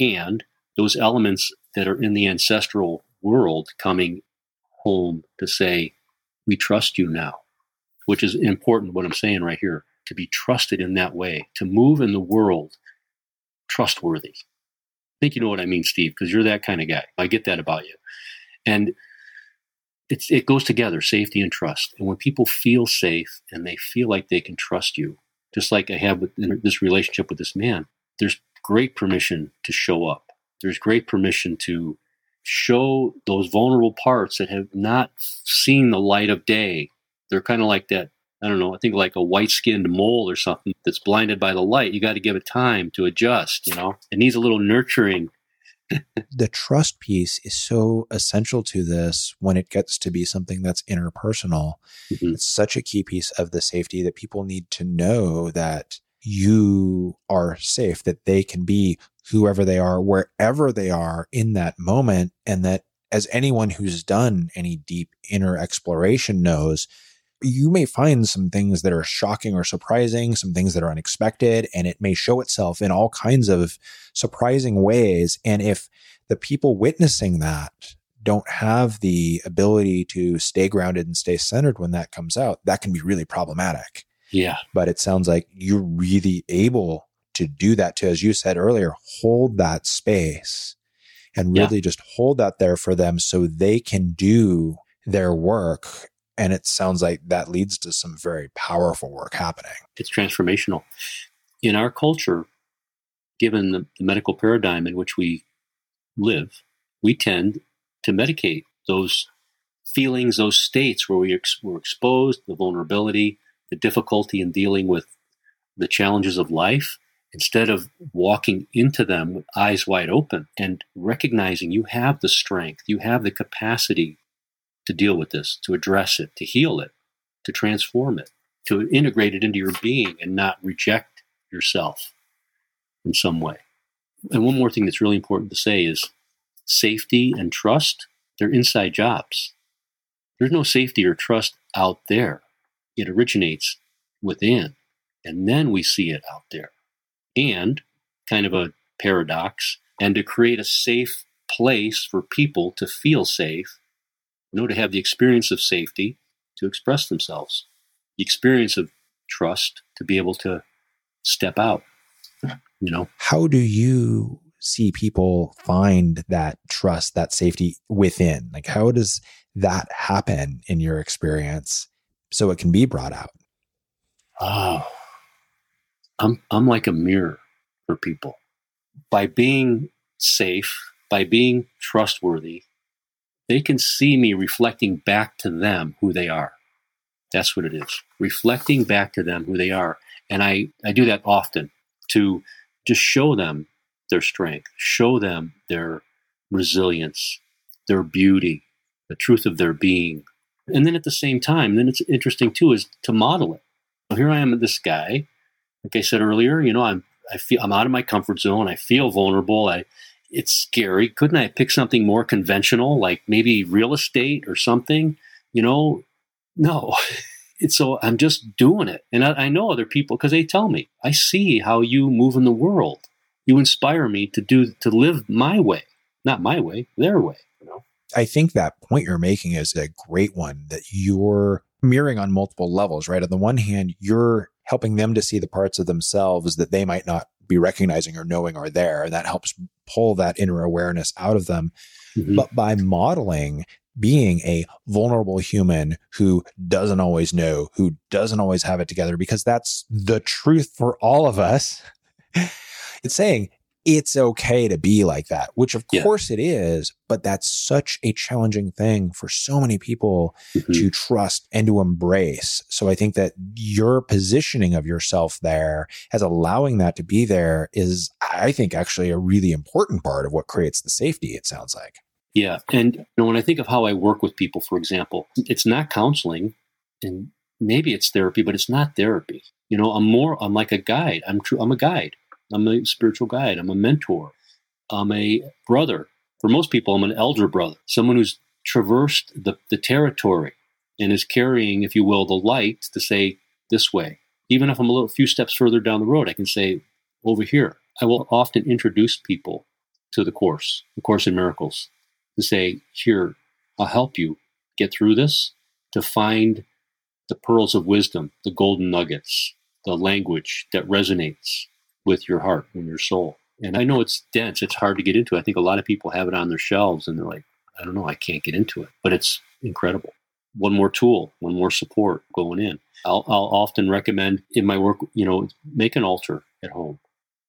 and those elements that are in the ancestral world coming home to say, we trust you now, which is important, what I'm saying right here, to be trusted in that way, to move in the world trustworthy. I think you know what I mean, Steve, because you're that kind of guy. I get that about you. And it goes together, safety and trust. And when people feel safe and they feel like they can trust you, just like I have with this relationship with this man, there's great permission to show up. There's great permission to show those vulnerable parts that have not seen the light of day. They're kind of like that, I don't know, I think like a white-skinned mole or something that's blinded by the light. You got to give it time to adjust, you know? It needs a little nurturing. The trust piece is so essential to this when it gets to be something that's interpersonal. Mm-hmm. It's such a key piece of the safety that people need to know that you are safe, that they can be whoever they are, wherever they are in that moment. And that as anyone who's done any deep inner exploration knows, you may find some things that are shocking or surprising, some things that are unexpected, and it may show itself in all kinds of surprising ways. And if the people witnessing that don't have the ability to stay grounded and stay centered when that comes out, that can be really problematic. Yeah. But it sounds like you're really able to do that, to, as you said earlier, hold that space and really just hold that there for them so they can do their work. And it sounds like that leads to some very powerful work happening. It's transformational. In our culture, given the medical paradigm in which we live, we tend to medicate those feelings, those states where we're exposed, the vulnerability, the difficulty in dealing with the challenges of life. instead of walking into them with eyes wide open and recognizing you have the strength, you have the capacity to deal with this, to address it, to heal it, to transform it, to integrate it into your being and not reject yourself in some way. And one more thing that's really important to say is safety and trust, they're inside jobs. There's no safety or trust out there. It originates within, and then we see it out there. And kind of a paradox, and to create a safe place for people to feel safe, you know, to have the experience of safety, to express themselves, the experience of trust, to be able to step out, you know. How do you see people find that trust, that safety within? Like, how does that happen in your experience so it can be brought out? Oh, I'm like a mirror for people. By being safe, by being trustworthy, they can see me reflecting back to them who they are. That's what it is. Reflecting back to them who they are. And I do that often to just show them their strength, show them their resilience, their beauty, the truth of their being. And then at the same time, then it's interesting too, is to model it. Well, here I am, this guy, like I said earlier, you know, I feel I'm out of my comfort zone. I feel vulnerable. It's scary. Couldn't I pick something more conventional, like maybe real estate or something? You know, no. So I'm just doing it. And I know other people because they tell me, I see how you move in the world. You inspire me to live my way, not my way, their way. You know? I think that point you're making is a great one, that you're mirroring on multiple levels, right? On the one hand, you're helping them to see the parts of themselves that they might not be recognizing or knowing are there. And that helps pull that inner awareness out of them. Mm-hmm. But by modeling being a vulnerable human who doesn't always know, who doesn't always have it together, because that's the truth for all of us. It's saying it's okay to be like that, which of course it is, but that's such a challenging thing for so many people to trust and to embrace. So I think that your positioning of yourself there as allowing that to be there is, I think, actually a really important part of what creates the safety, it sounds like. Yeah. And you know, when I think of how I work with people, for example, it's not counseling and maybe it's therapy, but it's not therapy. You know, I'm like a guide. I'm a guide. I'm a spiritual guide. I'm a mentor. I'm a brother. For most people, I'm an elder brother, someone who's traversed the territory and is carrying, if you will, the light to say this way. Even if I'm a few steps further down the road, I can say over here. I will often introduce people to the Course in Miracles, to say, here, I'll help you get through this, to find the pearls of wisdom, the golden nuggets, the language that resonates with your heart and your soul. And I know it's dense, it's hard to get into. I think a lot of people have it on their shelves and they're like, I don't know, I can't get into it, but it's incredible. One more tool, one more support going in. I'll often recommend in my work, you know, make an altar at home.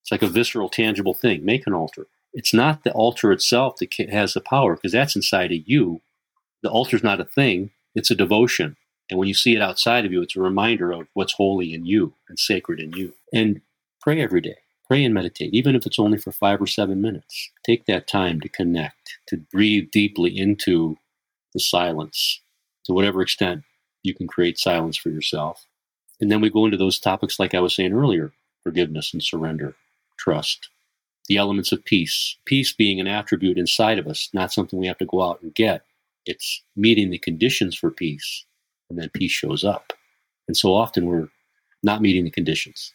It's like a visceral, tangible thing. Make an altar. It's not the altar itself that has the power, because that's inside of you. The altar's not a thing, it's a devotion. And when you see it outside of you, it's a reminder of what's holy in you and sacred in you. And pray every day. Pray and meditate, even if it's only for 5 or 7 minutes. Take that time to connect, to breathe deeply into the silence, to whatever extent you can create silence for yourself. And then we go into those topics like I was saying earlier, forgiveness and surrender, trust, the elements of peace. Peace being an attribute inside of us, not something we have to go out and get. It's meeting the conditions for peace, and then peace shows up. And so often we're not meeting the conditions.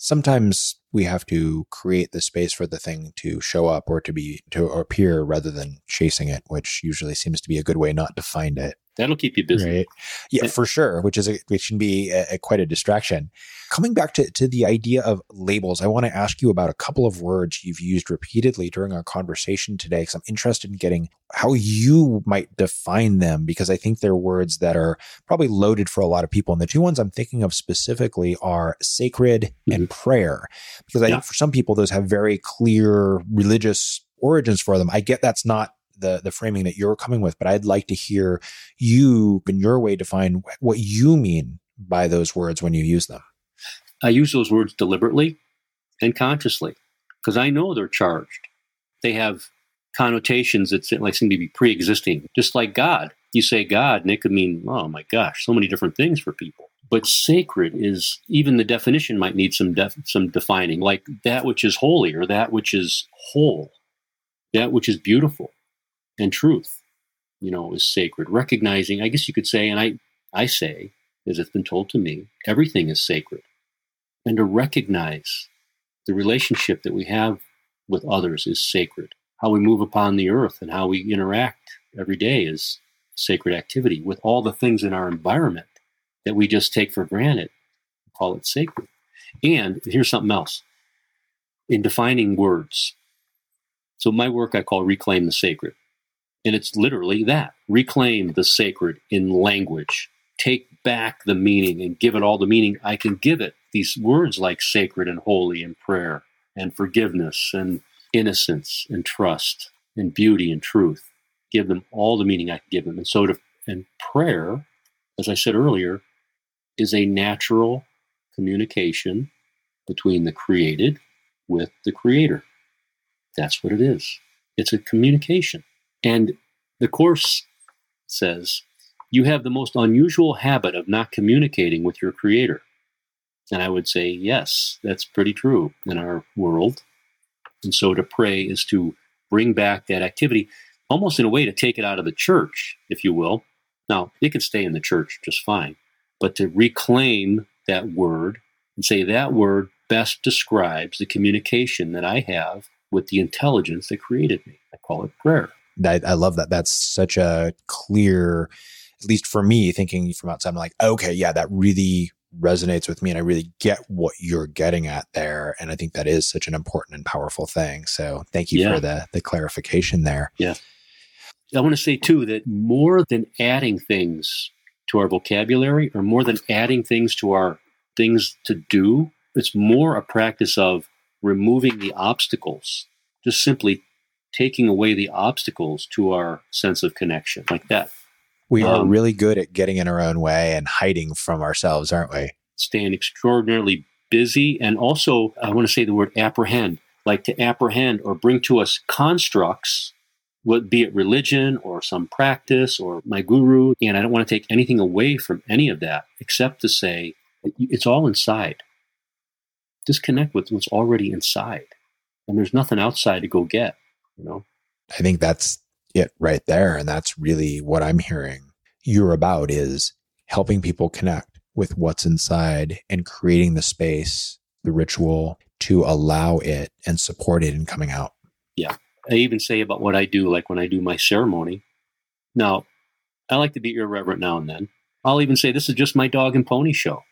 Sometimes we have to create the space for the thing to show up or to appear rather than chasing it, which usually seems to be a good way not to find it. That'll keep you busy. Right? Yeah, for sure, which can be quite a distraction. Coming back to the idea of labels, I want to ask you about a couple of words you've used repeatedly during our conversation today, because I'm interested in getting how you might define them, because I think they're words that are probably loaded for a lot of people. And the two ones I'm thinking of specifically are sacred and prayer, because I think for some people, those have very clear religious origins for them. I get that's not the framing that you're coming with, but I'd like to hear you in your way define what you mean by those words when you use them. I use those words deliberately and consciously, because I know they're charged. They have connotations that seem to be pre-existing, just like God. You say God, and it could mean, oh my gosh, so many different things for people. But sacred is, even the definition might need some defining, like that which is holy or that which is whole, that which is beautiful and truth, is sacred. Recognizing, I guess you could say, and I say, as it's been told to me, everything is sacred. And to recognize the relationship that we have with others is sacred. How we move upon the earth and how we interact every day is sacred activity with all the things in our environment that we just take for granted. We call it sacred. And here's something else. In defining words. So my work I call Reclaim the Sacred. And it's literally that. Reclaim the sacred in language. Take back the meaning and give it all the meaning I can give it. These words like sacred and holy and prayer and forgiveness and innocence and trust and beauty and truth. Give them all the meaning I can give them. And prayer, as I said earlier, is a natural communication between the created with the creator. That's what it is. It's a communication. And the Course says, you have the most unusual habit of not communicating with your creator. And I would say, yes, that's pretty true in our world. And so to pray is to bring back that activity, almost in a way to take it out of the church, if you will. Now, it can stay in the church just fine, but to reclaim that word and say that word best describes the communication that I have with the intelligence that created me. I call it prayer. I love that. That's such a clear, at least for me, thinking from outside, I'm like, okay, yeah, that really resonates with me and I really get what you're getting at there. And I think that is such an important and powerful thing. So thank you for the clarification there. Yeah. I want to say too, that more than adding things to our vocabulary or more than adding things to our things to do, it's more a practice of removing the obstacles, just simply taking away the obstacles to our sense of connection like that. We are really good at getting in our own way and hiding from ourselves, aren't we? Staying extraordinarily busy. And also, I want to say the word apprehend, like to apprehend or bring to us constructs, be it religion or some practice or my guru. And I don't want to take anything away from any of that, except to say it's all inside. Disconnect with what's already inside. And there's nothing outside to go get, I think that's it right there. And that's really what I'm hearing you're about, is helping people connect with what's inside and creating the space, the ritual to allow it and support it in coming out. Yeah. I even say about what I do, like when I do my ceremony. Now, I like to be irreverent now and then. I'll even say, this is just my dog and pony show.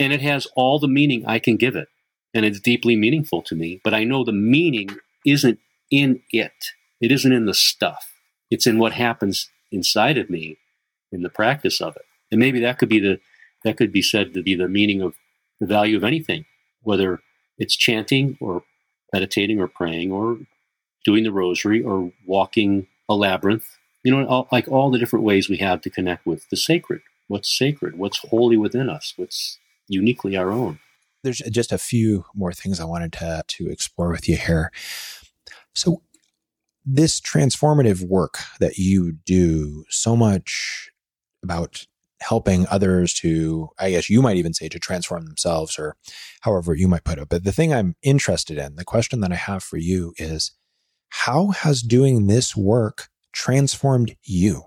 And it has all the meaning I can give it. And it's deeply meaningful to me. But I know the meaning isn't in it. It isn't in the stuff. It's in what happens inside of me in the practice of it. And maybe that could be said to be the meaning of the value of anything, whether it's chanting or meditating or praying or doing the rosary or walking a labyrinth, like all the different ways we have to connect with the sacred, what's holy within us, what's uniquely our own. There's just a few more things I wanted to explore with you here. So this transformative work that you do, so much about helping others to, I guess you might even say, to transform themselves or however you might put it. But the thing I'm interested in, the question that I have for you is, how has doing this work transformed you?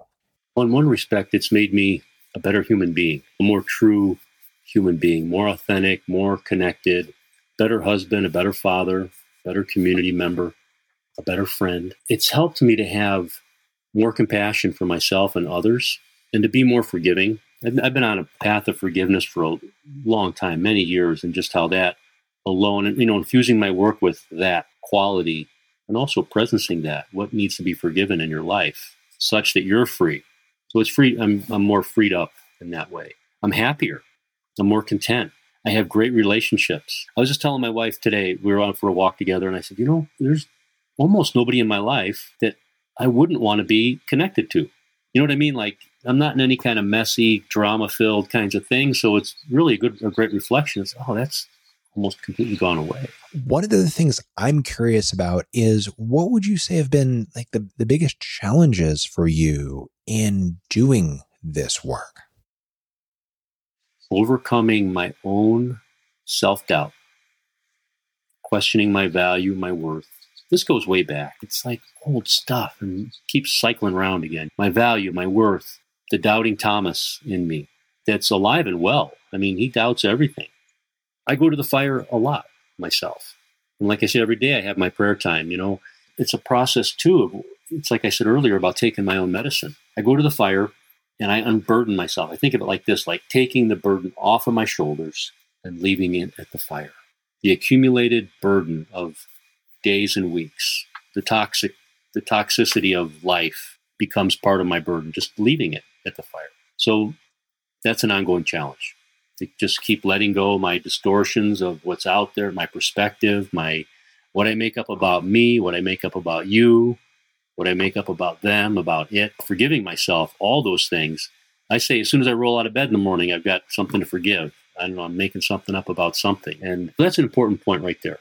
Well, in one respect, it's made me a better human being, a more true human being, more authentic, more connected, better husband, a better father, better community member, a better friend. It's helped me to have more compassion for myself and others and to be more forgiving. I've been on a path of forgiveness for a long time, many years, and just how that alone, and infusing my work with that quality and also presencing that, what needs to be forgiven in your life such that you're free. So it's free. I'm more freed up in that way. I'm happier. I'm more content. I have great relationships. I was just telling my wife today, we were out for a walk together, and I said, there's almost nobody in my life that I wouldn't want to be connected to. You know what I mean? Like, I'm not in any kind of messy, drama-filled kinds of things. So it's really a great reflection. It's, oh, that's almost completely gone away. One of the things I'm curious about is, what would you say have been like the biggest challenges for you in doing this work? Overcoming my own self-doubt, questioning my value, my worth. This goes way back. It's like old stuff and keeps cycling around again. My value, my worth, the doubting Thomas in me that's alive and well. I mean, he doubts everything. I go to the fire a lot myself. And like I said, every day I have my prayer time. You know, it's a process too. It's like I said earlier about taking my own medicine. I go to the fire and I unburden myself. I think of it like this, like taking the burden off of my shoulders and leaving it at the fire. The accumulated burden of days and weeks, the toxicity of life becomes part of my burden, just leaving it at the fire. So that's an ongoing challenge. To just keep letting go of my distortions of what's out there, my perspective, my what I make up about me, what I make up about you, what I make up about them, about it, forgiving myself, all those things. I say as soon as I roll out of bed in the morning, I've got something to forgive. I don't know, I'm making something up about something. And that's an important point right there,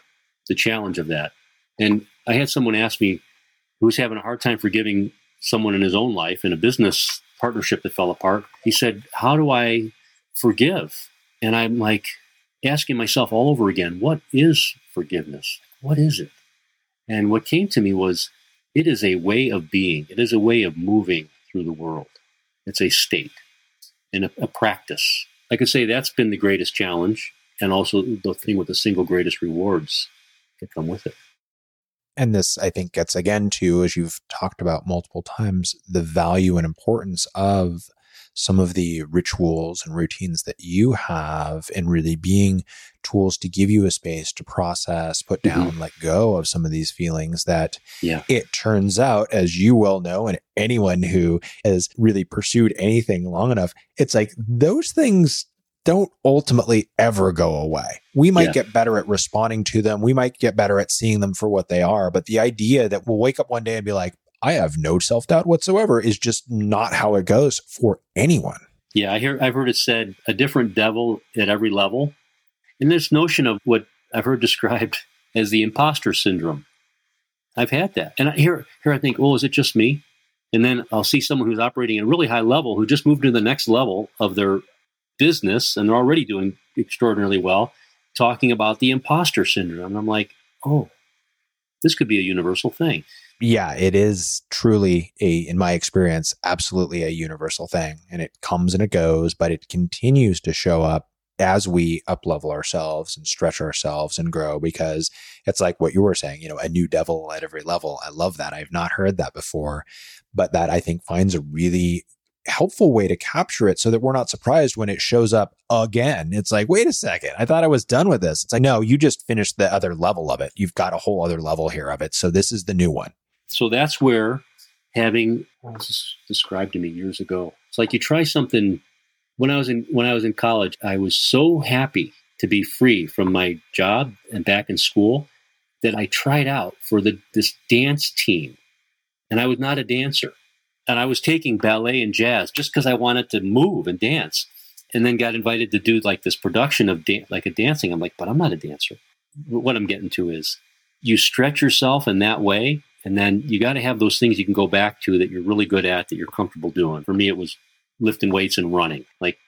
the challenge of that. And I had someone ask me who's having a hard time forgiving someone in his own life, in a business partnership that fell apart. He said, how do I forgive? And I'm like asking myself all over again, what is forgiveness? What is it? And what came to me was, it is a way of being. It is a way of moving through the world. It's a state and a practice. I could say that's been the greatest challenge, and also the thing with the single greatest rewards that come with it. And this, I think, gets again to, as you've talked about multiple times, the value and importance of some of the rituals and routines that you have, and really being tools to give you a space to process, put down, let go of some of these feelings that it turns out, as you well know, and anyone who has really pursued anything long enough, it's like those things don't ultimately ever go away. We might get better at responding to them. We might get better at seeing them for what they are. But the idea that we'll wake up one day and be like, I have no self-doubt whatsoever, is just not how it goes for anyone. Yeah, I've heard it said, a different devil at every level. And this notion of what I've heard described as the imposter syndrome. I've had that. And I think, oh, is it just me? And then I'll see someone who's operating at a really high level who just moved to the next level of their business, and they're already doing extraordinarily well, talking about the imposter syndrome. And I'm like, oh, this could be a universal thing. Yeah, it is truly in my experience, absolutely a universal thing. And it comes and it goes, but it continues to show up as we up-level ourselves and stretch ourselves and grow, because it's like what you were saying, you know, a new devil at every level. I love that. I've not heard that before, but that I think finds a really helpful way to capture it so that we're not surprised when it shows up again. It's like, wait a second, I thought I was done with this. It's like, no, you just finished the other level of it. You've got a whole other level here of it. So this is the new one. So that's where having, this was described to me years ago. It's like you try something. When I was in college, I was so happy to be free from my job and back in school that I tried out for this dance team. And I was not a dancer. And I was taking ballet and jazz just because I wanted to move and dance, and then got invited to do like this production of like a dancing. I'm like, but I'm not a dancer. What I'm getting to is you stretch yourself in that way, and then you got to have those things you can go back to that you're really good at, that you're comfortable doing. For me, it was lifting weights and running. Like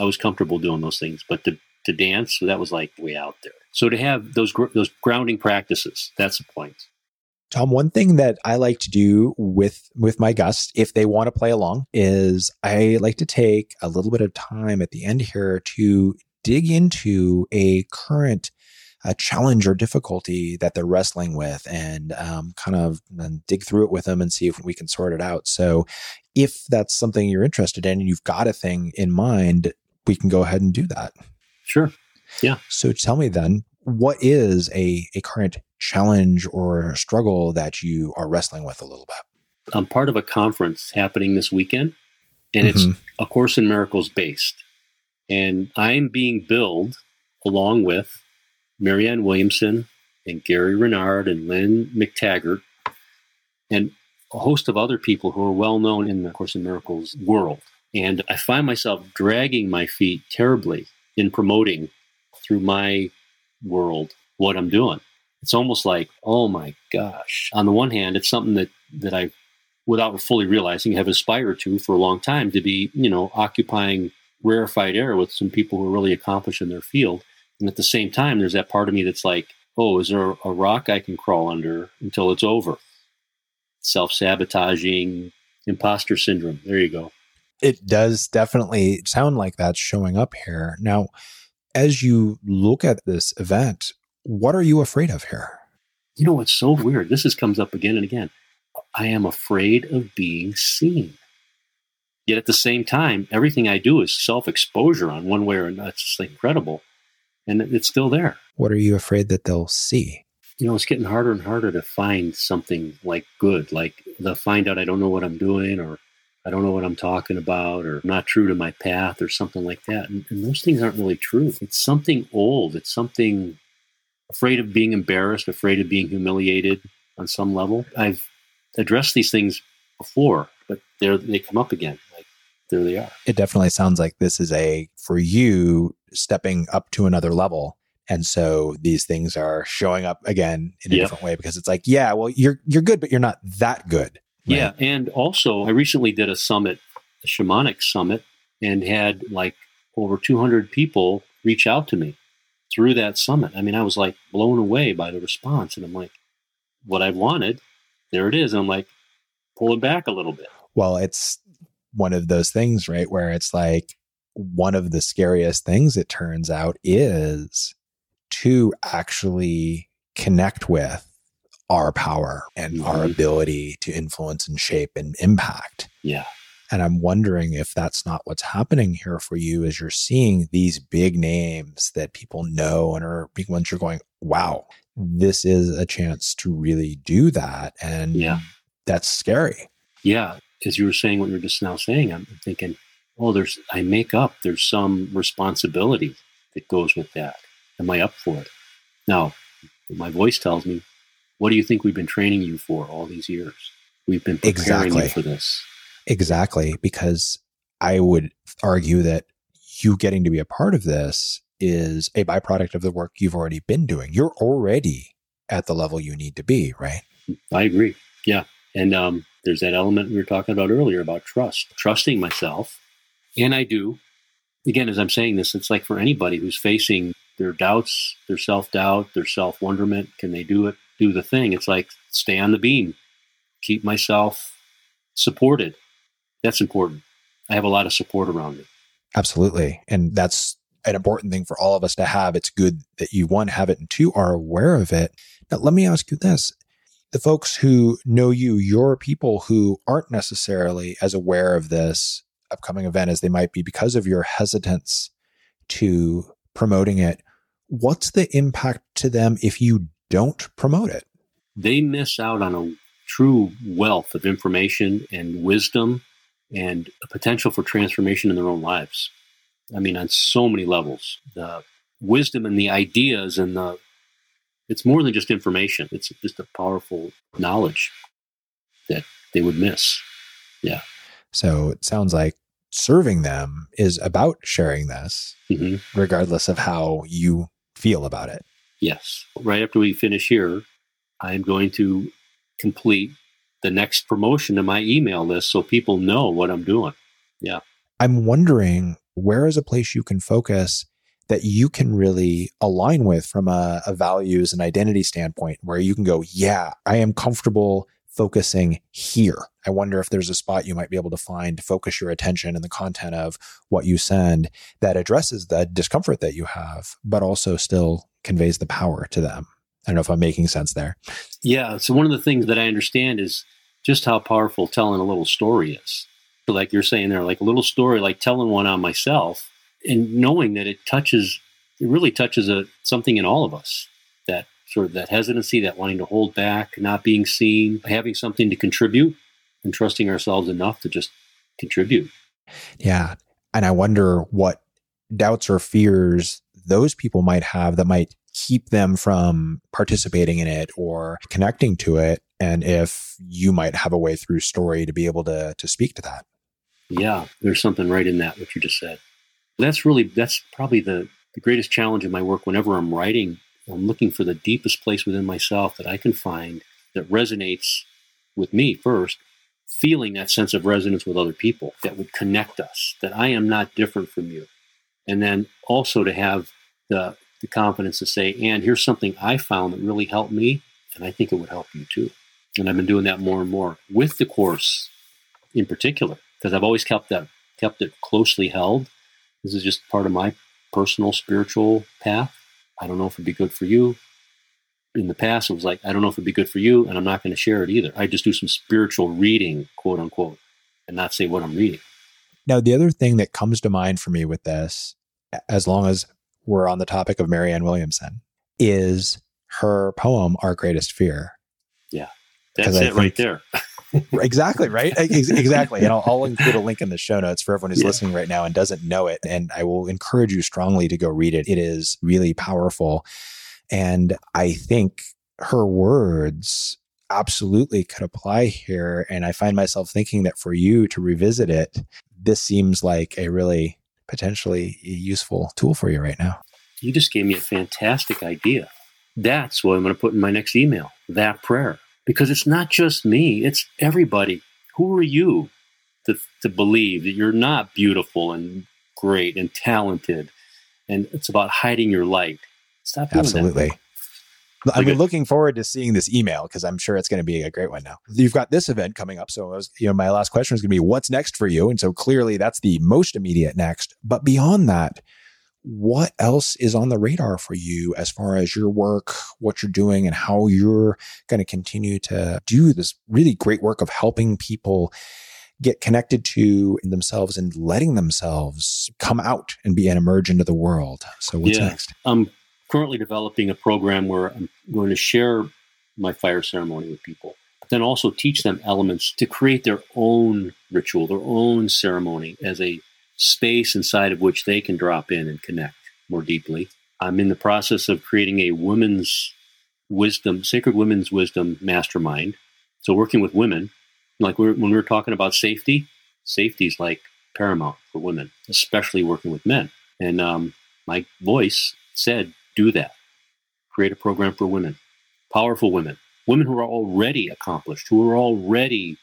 I was comfortable doing those things, but to dance, that was like way out there. So to have those grounding practices, that's the point. Tom, one thing that I like to do with my guests, if they want to play along, is I like to take a little bit of time at the end here to dig into a current challenge or difficulty that they're wrestling with, and kind of and dig through it with them and see if we can sort it out. So if that's something you're interested in and you've got a thing in mind, we can go ahead and do that. Sure. Yeah. So tell me then, what is a current challenge or struggle that you are wrestling with a little bit? I'm part of a conference happening this weekend, and it's A Course in Miracles based. And I'm being billed along with Marianne Williamson and Gary Renard and Lynne McTaggart and a host of other people who are well known in the Course in Miracles world. And I find myself dragging my feet terribly in promoting through my world what I'm doing. It's almost like, oh my gosh. On the one hand, it's something that I, without fully realizing, have aspired to for a long time, to be, occupying rarefied air with some people who are really accomplished in their field. And at the same time, there's that part of me that's like, oh, is there a rock I can crawl under until it's over? Self-sabotaging, imposter syndrome. There you go. It does definitely sound like that's showing up here. Now, as you look at this event, what are you afraid of here? You know, it's so weird. This comes up again and again. I am afraid of being seen. Yet at the same time, everything I do is self-exposure on one way or another. It's just incredible. And it's still there. What are you afraid that they'll see? You know, it's getting harder and harder to find something like good, like they'll find out I don't know what I'm doing, or I don't know what I'm talking about, or I'm not true to my path, or something like that. And those things aren't really true. It's something old. It's something afraid of being embarrassed, afraid of being humiliated on some level. I've addressed these things before, but they come up again. Like, there they are. It definitely sounds like this is for you, stepping up to another level. And so these things are showing up again in a different way, because it's like, yeah, well, you're good, but you're not that good. Right? Yeah. And also, I recently did a summit, a shamanic summit, and had like over 200 people reach out to me through that summit. I mean, I was like blown away by the response. And I'm like, what I wanted, there it is. And I'm like, pull it back a little bit. Well, it's one of those things, right? Where it's like, one of the scariest things, it turns out, is to actually connect with our power and our ability to influence and shape and impact. Yeah. And I'm wondering if that's not what's happening here for you, as you're seeing these big names that people know and are big ones. You're going, wow, this is a chance to really do that. And that's scary. Yeah. As you were saying, what you were just now saying, I'm thinking, oh, there's some responsibility that goes with that. Am I up for it? Now, my voice tells me, what do you think we've been training you for all these years? We've been preparing you for this. Exactly, because I would argue that you getting to be a part of this is a byproduct of the work you've already been doing. You're already at the level you need to be, right? I agree. Yeah. And there's that element we were talking about earlier about trust, trusting myself. And I do. Again, as I'm saying this, it's like for anybody who's facing their doubts, their self-doubt, their self-wonderment, can they do it, do the thing? It's like, stay on the beam, keep myself supported. That's important. I have a lot of support around me. Absolutely. And that's an important thing for all of us to have. It's good that you, one, have it, and two, are aware of it. Now, let me ask you this. The folks who know you, your people who aren't necessarily as aware of this upcoming event as they might be because of your hesitance to promoting it, what's the impact to them if you don't promote it? They miss out on a true wealth of information and wisdom and a potential for transformation in their own lives. I mean, on so many levels, the wisdom and the ideas and it's more than just information. It's just a powerful knowledge that they would miss. Yeah. So it sounds like serving them is about sharing this, regardless of how you feel about it. Yes. Right after we finish here, I'm going to complete the next promotion to my email list so people know what I'm doing. Yeah. I'm wondering, where is a place you can focus that you can really align with from a values and identity standpoint, where you can go, yeah, I am comfortable focusing here. I wonder if there's a spot you might be able to find to focus your attention and the content of what you send that addresses the discomfort that you have, but also still conveys the power to them. I don't know if I'm making sense there. Yeah. So one of the things that I understand is just how powerful telling a little story is. So like you're saying there, like a little story, like telling one on myself and knowing that it really touches something in all of us, that sort of that hesitancy, that wanting to hold back, not being seen, having something to contribute, and trusting ourselves enough to just contribute. Yeah. And I wonder what doubts or fears those people might have that might keep them from participating in it or connecting to it. And if you might have a way through story to be able to speak to that. Yeah. There's something right in that, what you just said. That's probably the greatest challenge in my work whenever I'm writing I'm looking for the deepest place within myself that I can find that resonates with me first, feeling that sense of resonance with other people that would connect us, that I am not different from you. And then also to have the confidence to say, and here's something I found that really helped me, and I think it would help you too. And I've been doing that more and more with the Course in particular, because I've always kept it closely held. This is just part of my personal spiritual path. I don't know if it'd be good for you. In the past, it was like, I don't know if it'd be good for you, and I'm not going to share it either. I just do some spiritual reading, quote unquote, and not say what I'm reading. Now, the other thing that comes to mind for me with this, as long as we're on the topic of Marianne Williamson, is her poem, Our Greatest Fear. Yeah. That's it right there. Exactly, right? Exactly. And I'll include a link in the show notes for everyone who's listening right now and doesn't know it. And I will encourage you strongly to go read it. It is really powerful. And I think her words absolutely could apply here. And I find myself thinking that for you to revisit it, this seems like a really potentially useful tool for you right now. You just gave me a fantastic idea. That's what I'm going to put in my next email, that prayer. Because it's not just me, it's everybody. Who are you to believe that you're not beautiful and great and talented? And it's about hiding your light. Stop doing Absolutely. That. I've been looking forward to seeing this email because I'm sure it's going to be a great one now. You've got this event coming up. So my last question is going to be, what's next for you? And so clearly that's the most immediate next. But beyond that, what else is on the radar for you as far as your work, what you're doing, and how you're going to continue to do this really great work of helping people get connected to themselves and letting themselves come out and be and emerge into the world? So what's next? I'm currently developing a program where I'm going to share my fire ceremony with people, but then also teach them elements to create their own ritual, their own ceremony as a space inside of which they can drop in and connect more deeply. I'm in the process of creating a women's wisdom, sacred women's wisdom mastermind. So working with women, like when we're talking about safety is like paramount for women, especially working with men. And my voice said, do that. Create a program for women, powerful women who are already accomplished, who are already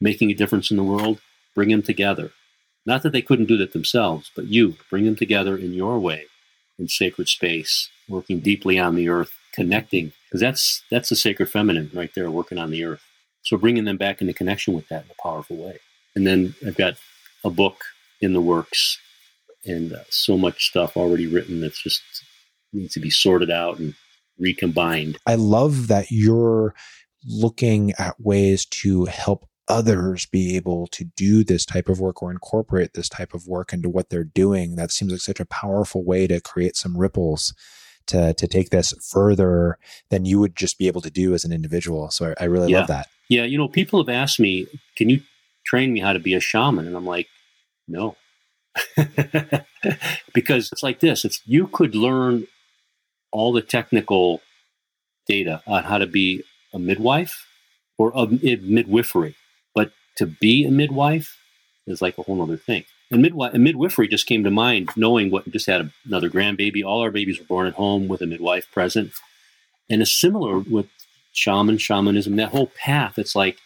making a difference in the world. Bring them together. Not that they couldn't do that themselves, but you bring them together in your way, in sacred space, working deeply on the earth, connecting, because that's the sacred feminine right there, working on the earth. So bringing them back into connection with that in a powerful way. And then I've got a book in the works and so much stuff already written that just needs to be sorted out and recombined. I love that you're looking at ways to help others be able to do this type of work or incorporate this type of work into what they're doing. That seems like such a powerful way to create some ripples to take this further than you would just be able to do as an individual. So I really love that. Yeah. People have asked me, can you train me how to be a shaman? And I'm like, no, because it's like this. You could learn all the technical data on how to be a midwife or a midwifery. But to be a midwife is like a whole other thing. And midwifery just came to mind, knowing what just had another grandbaby. All our babies were born at home with a midwife present. And it's similar with shamanism, that whole path. It's like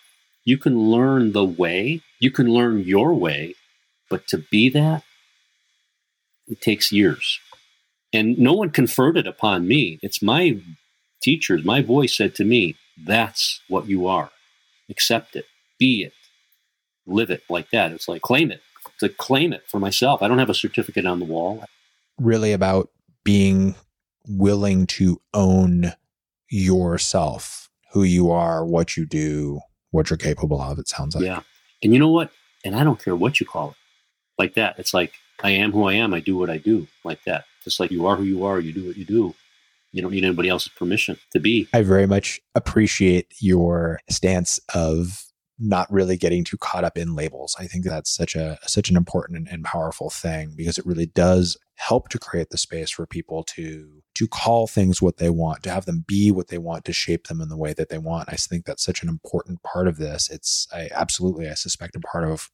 you can learn the way, you can learn your way, but to be that, it takes years. And no one conferred it upon me. It's my teachers, my voice said to me, that's what you are. Accept it. Be it. Live it like that. It's like claim it. It's like claim it for myself. I don't have a certificate on the wall. Really about being willing to own yourself, who you are, what you do, what you're capable of, it sounds like. Yeah. And you know what? And I don't care what you call it. Like that. It's like, I am who I am. I do what I do. Like that. Just like you are who you are. You do what you do. You don't need anybody else's permission to be. I very much appreciate your stance of not really getting too caught up in labels. I think that's such an important and powerful thing, because it really does help to create the space for people to call things what they want, to have them be what they want, to shape them in the way that they want. I think that's such an important part of this. I suspect a part of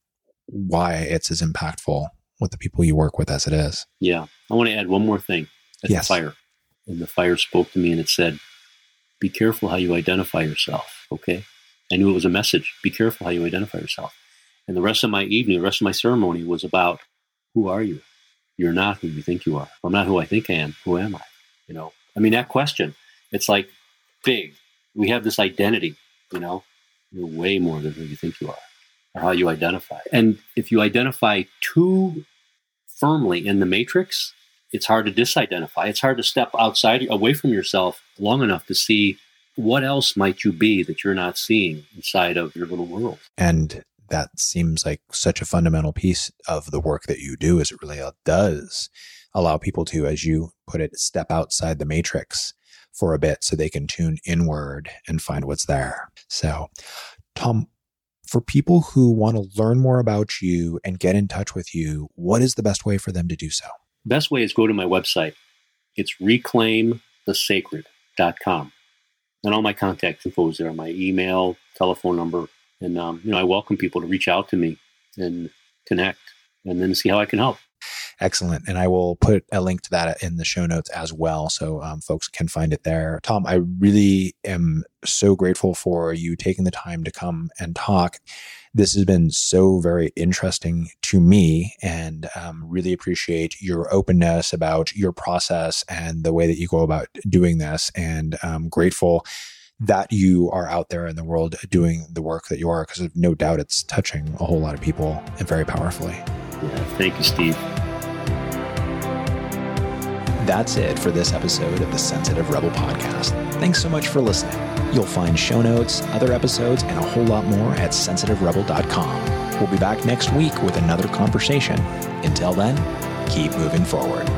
why it's as impactful with the people you work with as it is. Yeah. I want to add one more thing. That's fire. and the fire spoke to me and it said, be careful how you identify yourself, okay? I knew it was a message. Be careful how you identify yourself. And the rest of my evening, the rest of my ceremony was about, who are you? You're not who you think you are. I'm not who I think I am. Who am I? You know, I mean, that question, it's like big. We have this identity, you know, you're way more than who you think you are or how you identify. And if you identify too firmly in the matrix, it's hard to disidentify. It's hard to step outside, away from yourself long enough to see what else might you be that you're not seeing inside of your little world. And that seems like such a fundamental piece of the work that you do, as it really does allow people to, as you put it, step outside the matrix for a bit so they can tune inward and find what's there. So, Tom, for people who want to learn more about you and get in touch with you, what is the best way for them to do so? Best way is go to my website. It's reclaimthesacred.com. And all my contact info is there, my email, telephone number. And, you know, I welcome people to reach out to me and connect and then see how I can help. Excellent. And I will put a link to that in the show notes as well, so folks can find it there. Tom, I really am so grateful for you taking the time to come and talk. This has been so very interesting to me, and really appreciate your openness about your process and the way that you go about doing this. And I'm grateful that you are out there in the world doing the work that you are, because no doubt it's touching a whole lot of people and very powerfully. Yeah, thank you, Steve. That's it for this episode of the Sensitive Rebel Podcast. Thanks so much for listening. You'll find show notes, other episodes, and a whole lot more at sensitiverebel.com. We'll be back next week with another conversation. Until then, keep moving forward.